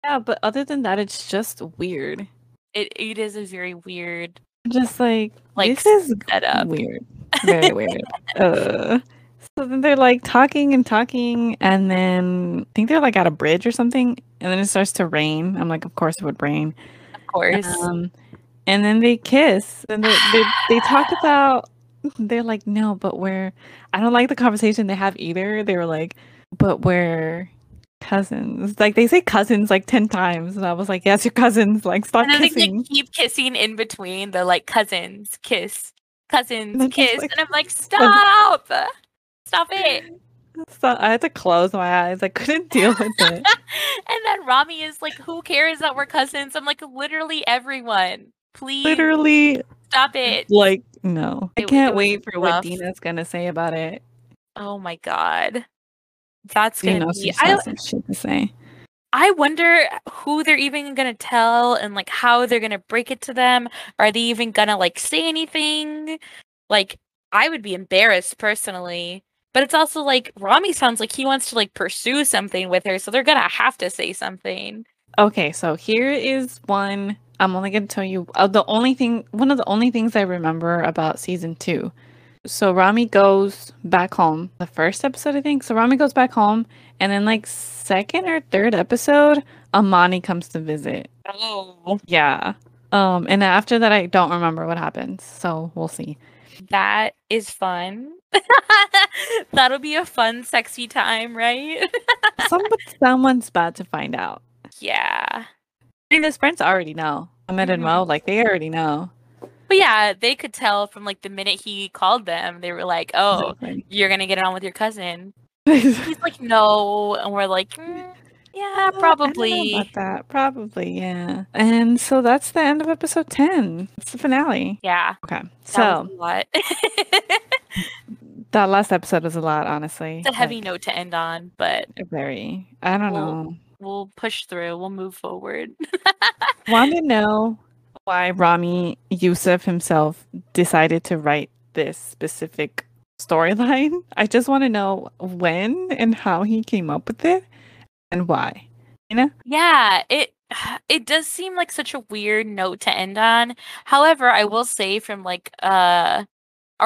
Yeah, but other than that, it's just weird. It is a very weird. Just like this is setup. Weird, very weird. So then they're, like, talking, and then I think they're, like, at a bridge or something, and then it starts to rain. I'm like, of course it would rain. Of course. And then they kiss, and they talk about. They're like, no, but we're. I don't like the conversation they have either. They were like, but we're. Cousins, like, they say cousins like 10 times, and I was like, yes, your cousins, like, stop kissing. They keep kissing in between. They're like, cousins kiss, cousins kiss, like, and I'm like, stop, stop it. So I had to close my eyes. I couldn't deal with it. And then Ramy is like, who cares that we're cousins? I'm like, literally everyone. Please. Literally. Stop it. Like, no. I can't wait for what Dina's going to say about it. Oh my God. That's going to be... I have shit to say. I wonder who they're even going to tell and like how they're going to break it to them. Are they even going to like say anything? Like, I would be embarrassed personally. But it's also like Ramy sounds like he wants to like pursue something with her, so they're gonna have to say something. Okay, so here is one. I'm only gonna tell you one of the only things I remember about season 2. So Ramy goes back home. The first episode, I think. So Ramy goes back home, and then like second or third episode, Amani comes to visit. Oh, yeah. And after that, I don't remember what happens. So we'll see. That is fun. That'll be a fun, sexy time, right? someone's about to find out. Yeah. I mean, his friends already know. Ahmed and Mo, like, they already know. But yeah, they could tell from, like, the minute he called them. They were like, oh, exactly. You're going to get it on with your cousin. He's like, no. And we're like, yeah, probably. I don't know about that. Probably, yeah. And so that's the end of episode 10. It's the finale. Yeah. Okay. So. That was a lot. That last episode was a lot, honestly. It's a heavy note to end on, but... Very. I don't know. We'll push through. We'll move forward. Want to know why Ramy Youssef himself decided to write this specific storyline? I just want to know when and how he came up with it and why. You know? Yeah, it does seem like such a weird note to end on. However, I will say from like... a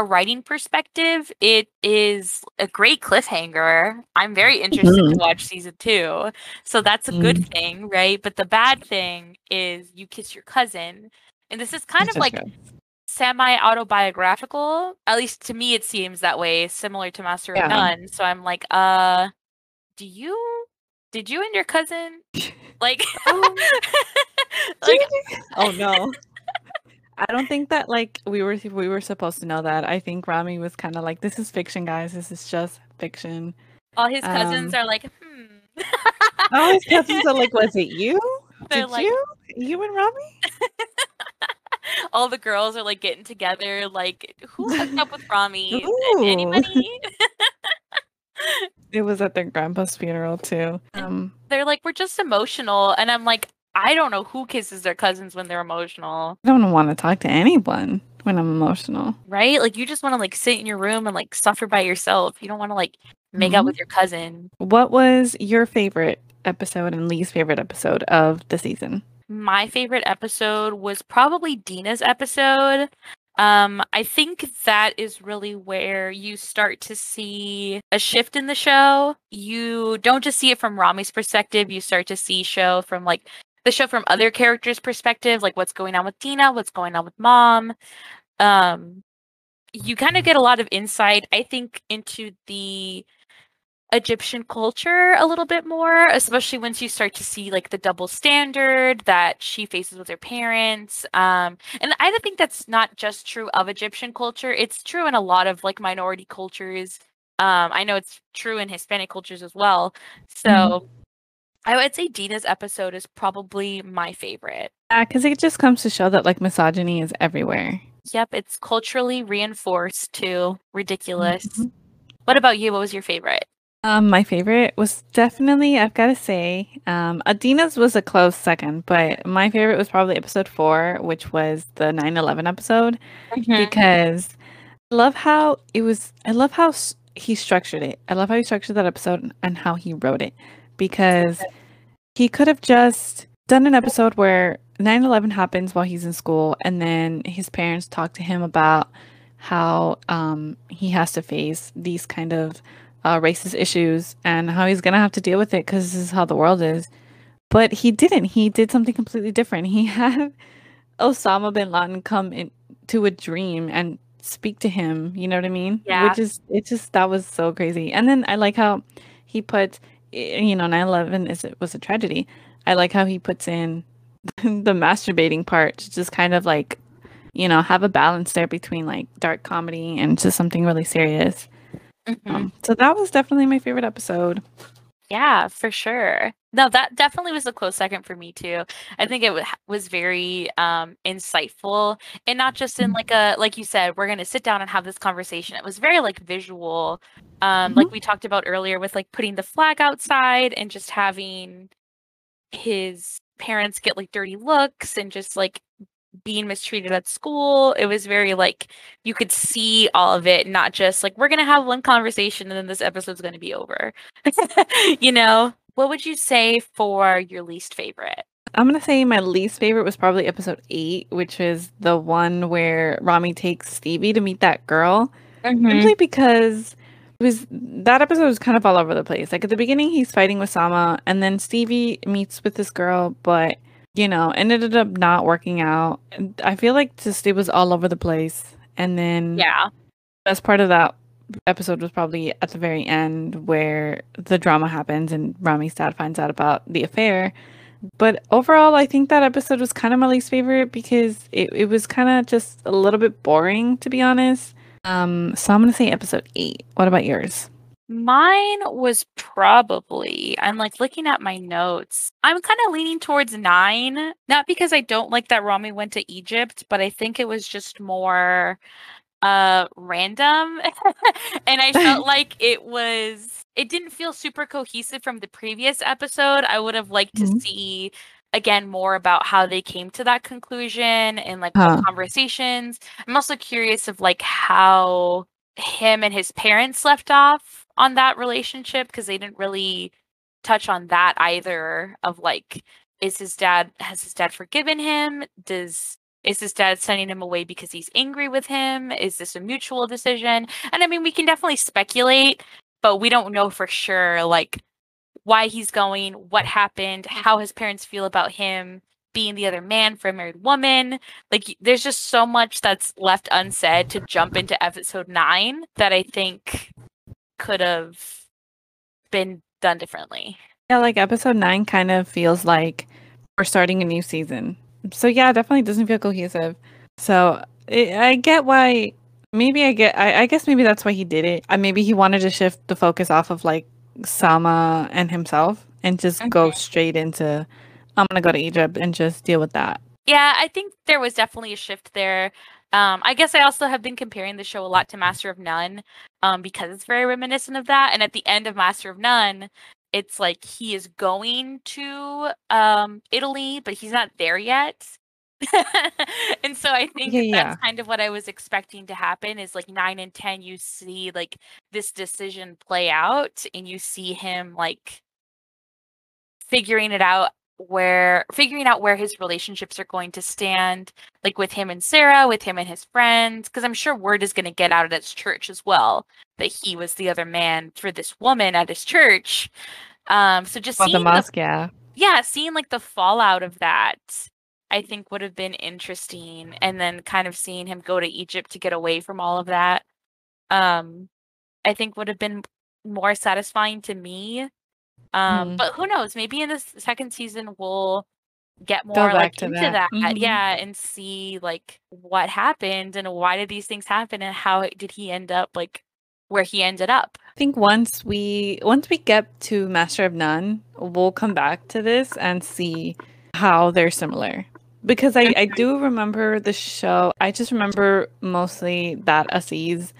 writing perspective, it is a great cliffhanger. I'm very interested to watch season 2. So that's a good thing, right? But the bad thing is you kiss your cousin. And this is kind of like semi-autobiographical. At least to me, it seems that way, similar to Master of None. So I'm like, did you and your cousin like, like oh no. I don't think that, like, we were supposed to know that. I think Ramy was kind of like, this is fiction, guys. This is just fiction. All his cousins are like, all his cousins are like, was it you? They're Did like, you and Ramy? All the girls are, like, getting together, like, who hooked up with Ramy? Anybody? It was at their grandpa's funeral, too. They're like, we're just emotional. And I'm like, I don't know who kisses their cousins when they're emotional. I don't want to talk to anyone when I'm emotional. Right? Like, you just want to, like, sit in your room and, like, suffer by yourself. You don't want to, like, make out with your cousin. What was your favorite episode and least favorite episode of the season? My favorite episode was probably Dina's episode. I think that is really where you start to see a shift in the show. You don't just see it from Ramy's perspective. You start to see the show from other characters' perspective, like what's going on with Dina, what's going on with Mom. You kind of get a lot of insight, I think, into the Egyptian culture a little bit more, especially once you start to see like the double standard that she faces with her parents. And I don't think that's not just true of Egyptian culture. It's true in a lot of like minority cultures. I know it's true in Hispanic cultures as well. So... I would say Dina's episode is probably my favorite. Yeah, because it just comes to show that, like, misogyny is everywhere. Yep, it's culturally reinforced, too. Ridiculous. What about you? What was your favorite? My favorite was definitely, I've got to say, Adina's was a close second, but my favorite was probably episode 4, which was the 9/11 episode, because I love how he structured it. I love how he structured that episode and how he wrote it. Because he could have just done an episode where 9/11 happens while he's in school, and then his parents talk to him about how he has to face these kind of racist issues and how he's going to have to deal with it because this is how the world is. But he didn't. He did something completely different. He had Osama bin Laden come into a dream and speak to him. You know what I mean? Yeah. That was so crazy. And then I like how he put... 9/11 was a tragedy. I like how he puts in the masturbating part to just kind of like you know, have a balance there between like dark comedy and just something really serious. Mm-hmm. So that was definitely my favorite episode. Yeah, for sure. No, that definitely was a close second for me too. I think it was very insightful, and not just in like a, like you said, we're going to sit down and have this conversation. It was very like visual, like we talked about earlier with like putting the flag outside and just having his parents get like dirty looks and just like being mistreated at school. It was very like you could see all of it, not just like we're gonna have one conversation and then this episode's gonna be over. You know, what would you say for your least favorite? I'm gonna say my least favorite was probably episode 8, which is the one where Ramy takes Stevie to meet that girl. Mm-hmm. Simply because that episode was kind of all over the place. Like at the beginning he's fighting with Sama, and then Stevie meets with this girl, but you know, and it ended up not working out. I feel like just it was all over the place. And then yeah, the best part of that episode was probably at the very end where the drama happens and Ramy's dad finds out about the affair. But overall, I think that episode was kind of my least favorite because it was kind of just a little bit boring, to be honest. So I'm going to say episode 8. What about yours? Mine was probably, I'm like looking at my notes, I'm kind of leaning towards 9, not because I don't like that Ramy went to Egypt, but I think it was just more random. And I felt like it didn't feel super cohesive from the previous episode. I would have liked to see again more about how they came to that conclusion and like what conversations. I'm also curious of like how him and his parents left off on that relationship, because they didn't really touch on that either, of like, has his dad forgiven him? Is his dad sending him away because he's angry with him? Is this a mutual decision? And I mean, we can definitely speculate, but we don't know for sure like why he's going, what happened, how his parents feel about him being the other man for a married woman. Like there's just so much that's left unsaid to jump into episode 9 that I think could have been done differently. Yeah, like episode 9 kind of feels like we're starting a new season. So yeah, definitely doesn't feel cohesive. So I get why, maybe I guess maybe that's why he did it. Maybe he wanted to shift the focus off of like Sama and himself and just go straight into, I'm going to go to Egypt and just deal with that. Yeah, I think there was definitely a shift there. I guess I also have been comparing the show a lot to Master of None, because it's very reminiscent of that. And at the end of Master of None, it's like he is going to Italy, but he's not there yet. And so I think that's kind of what I was expecting to happen, is like 9 and 10, you see like this decision play out and you see him like figuring out where his relationships are going to stand, like with him and Sarah, with him and his friends, because I'm sure word is going to get out of this church as well that he was the other man for this woman at his church. So just seeing the mosque, seeing like the fallout of that, I think would have been interesting. And then kind of seeing him go to Egypt to get away from all of that, I think would have been more satisfying to me. But who knows, maybe in the second season we'll get more like into that. Yeah, and see like what happened and why did these things happen and how did he end up like where he ended up. I think once we get to Master of None, we'll come back to this and see how they're similar, because I do remember the show. I just remember mostly that Aziz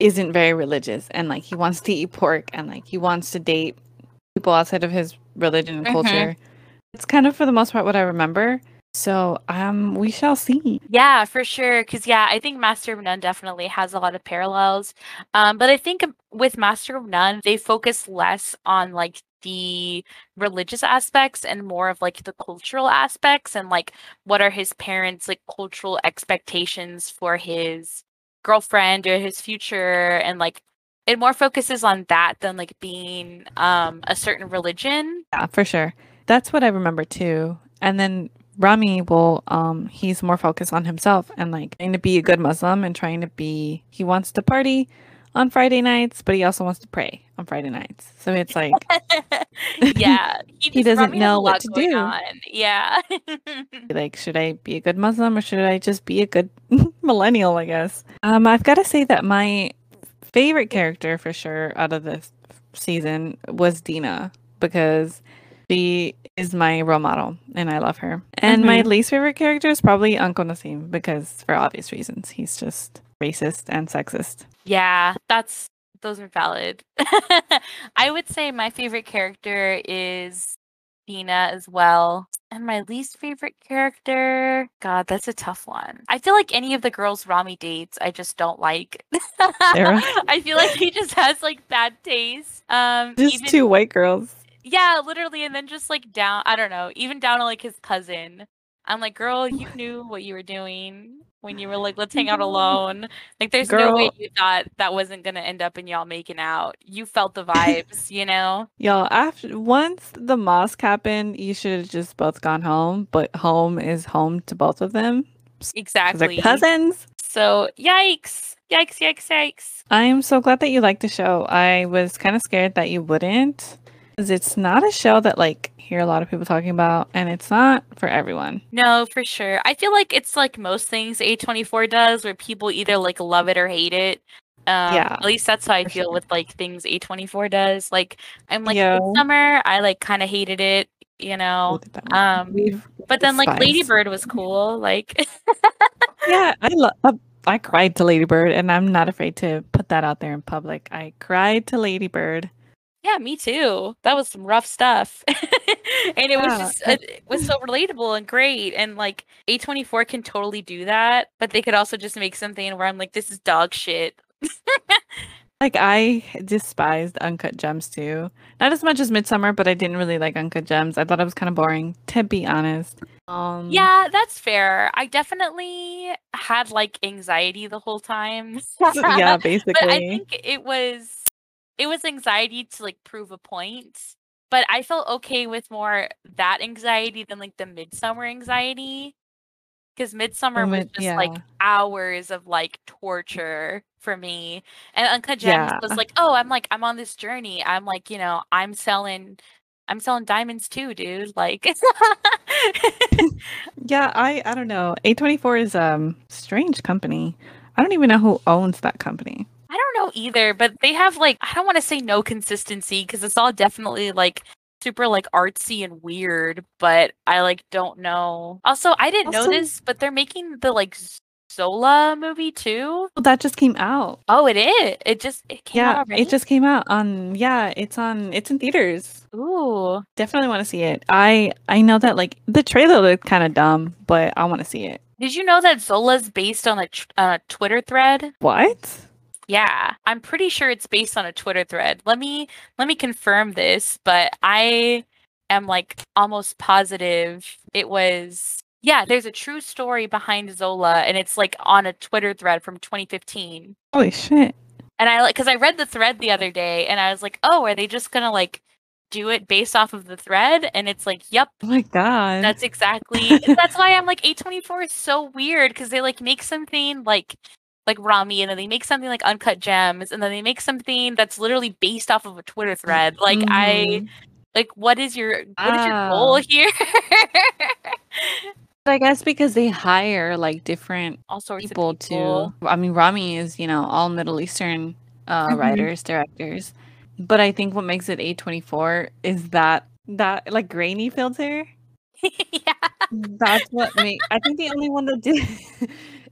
isn't very religious and like he wants to eat pork and like he wants to date people outside of his religion and culture. It's kind of for the most part what I remember. So we shall see. Yeah, for sure. Because yeah, I think Master of None definitely has a lot of parallels. But I think with Master of None, they focus less on like the religious aspects and more of like the cultural aspects and like what are his parents' like cultural expectations for his girlfriend or his future, and like it more focuses on that than like being a certain religion. Yeah, for sure. That's what I remember too. And then Ramy will, he's more focused on himself and like trying to be a good Muslim and he wants to party on Friday nights, but he also wants to pray on Friday nights. So it's like, yeah, he doesn't know what to do. Yeah. Like, should I be a good Muslim or should I just be a good millennial, I guess? I've got to say that my favorite character for sure out of this season was Dina, because she is my role model and I love her. And my least favorite character is probably Uncle Nassim, because for obvious reasons, he's just racist and sexist. Yeah, those are valid. I would say my favorite character is Dina as well. And my least favorite character, God, that's a tough one. I feel like any of the girls Ramy dates, I just don't like. I feel like he just has like bad taste. Two white girls. Yeah, literally. And then just like down, I don't know, even down to like his cousin. I'm like, girl, you knew what you were doing when you were like, let's hang out alone. Like, there's no way you thought that wasn't going to end up in y'all making out. You felt the vibes, you know? Y'all, once the mosque happened, you should have just both gone home. But home is home to both of them. Exactly. They're cousins. So, yikes. Yikes, yikes, yikes. I'm so glad that you liked the show. I was kind of scared that you wouldn't. Because it's not a show that, like, hear a lot of people talking about, and it's not for everyone. No, for sure. I feel like it's like most things A24 does, where people either like love it or hate it. Yeah, at least that's how I feel with like things A24 does. Like, I'm like, Midsommar, I like kind of hated it, you know. But then like Lady Bird was cool. Like, yeah, I cried to Lady Bird, and I'm not afraid to put that out there in public. I cried to Lady Bird. Yeah, me too. That was some rough stuff. And it was so relatable and great. And like A24 can totally do that, but they could also just make something where I'm like, this is dog shit. Like, I despised Uncut Gems too. Not as much as Midsommar, but I didn't really like Uncut Gems. I thought it was kind of boring, to be honest. Yeah, that's fair. I definitely had like anxiety the whole time. Yeah, basically. But I think it was anxiety to like prove a point, but I felt okay with more that anxiety than like the Midsommar anxiety, because Midsommar was just like hours of like torture for me, and Uncut Gems was like, oh, I'm on this journey. I'm like, you know, I'm selling diamonds too, dude. Like, yeah, I don't know. A24 is strange company. I don't even know who owns that company. I don't know either, but they have like, I don't want to say no consistency, because it's all definitely like super like artsy and weird, but I like don't know. Also, I didn't know this, but they're making the like Zola movie too. Well, that just came out. Oh, it is. It came out already? It just came out on, it's in theaters. Ooh. Definitely want to see it. I know that like the trailer looked kind of dumb, but I want to see it. Did you know that Zola's based on a Twitter thread? What? Yeah, I'm pretty sure it's based on a Twitter thread. Let me confirm this, but I am like almost positive it was. Yeah, there's a true story behind Zola, and it's like on a Twitter thread from 2015. Holy shit. And I like, cuz I read the thread the other day and I was like, "Oh, are they just going to like do it based off of the thread?" And it's like, "Yep." Oh my god. That's exactly. That's why I'm like A24 is so weird, cuz they like make something like Ramy, and then they make something like Uncut Gems, and then they make something that's literally based off of a Twitter thread. Like, what is your goal here? I guess because they hire like different all sorts of people to. I mean, Ramy is, you know, all Middle Eastern writers, directors, but I think what makes it A24 is that like grainy filter. Yeah, that's what makes. I think the only one that did.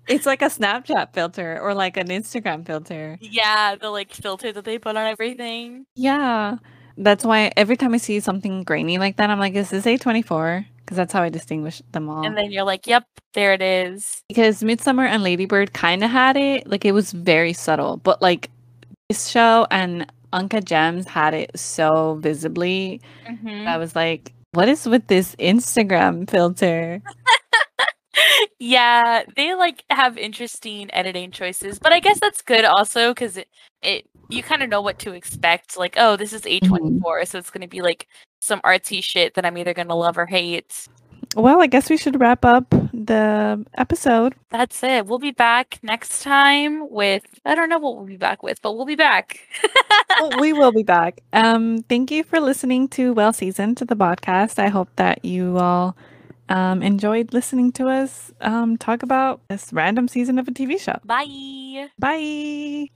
It's like a Snapchat filter or like an Instagram filter. Yeah, the like filter that they put on everything. Yeah. That's why every time I see something grainy like that, I'm like, is this A24? Because that's how I distinguish them all. And then you're like, yep, there it is. Because Midsommar and Lady Bird kind of had it. Like, it was very subtle. But like this show and Uncut Gems had it so visibly. Mm-hmm. I was like, what is with this Instagram filter? Yeah, they like have interesting editing choices, but I guess that's good also, because it you kind of know what to expect. Like, oh, this is A24, so it's going to be like some artsy shit that I'm either going to love or hate. Well, I guess we should wrap up the episode. That's it. We'll be back next time with, I don't know what we'll be back with, but we'll be back. We will be back. Thank you for listening to Well Seasoned, to the podcast. I hope that you all enjoyed listening to us talk about this random season of a TV show. Bye. Bye.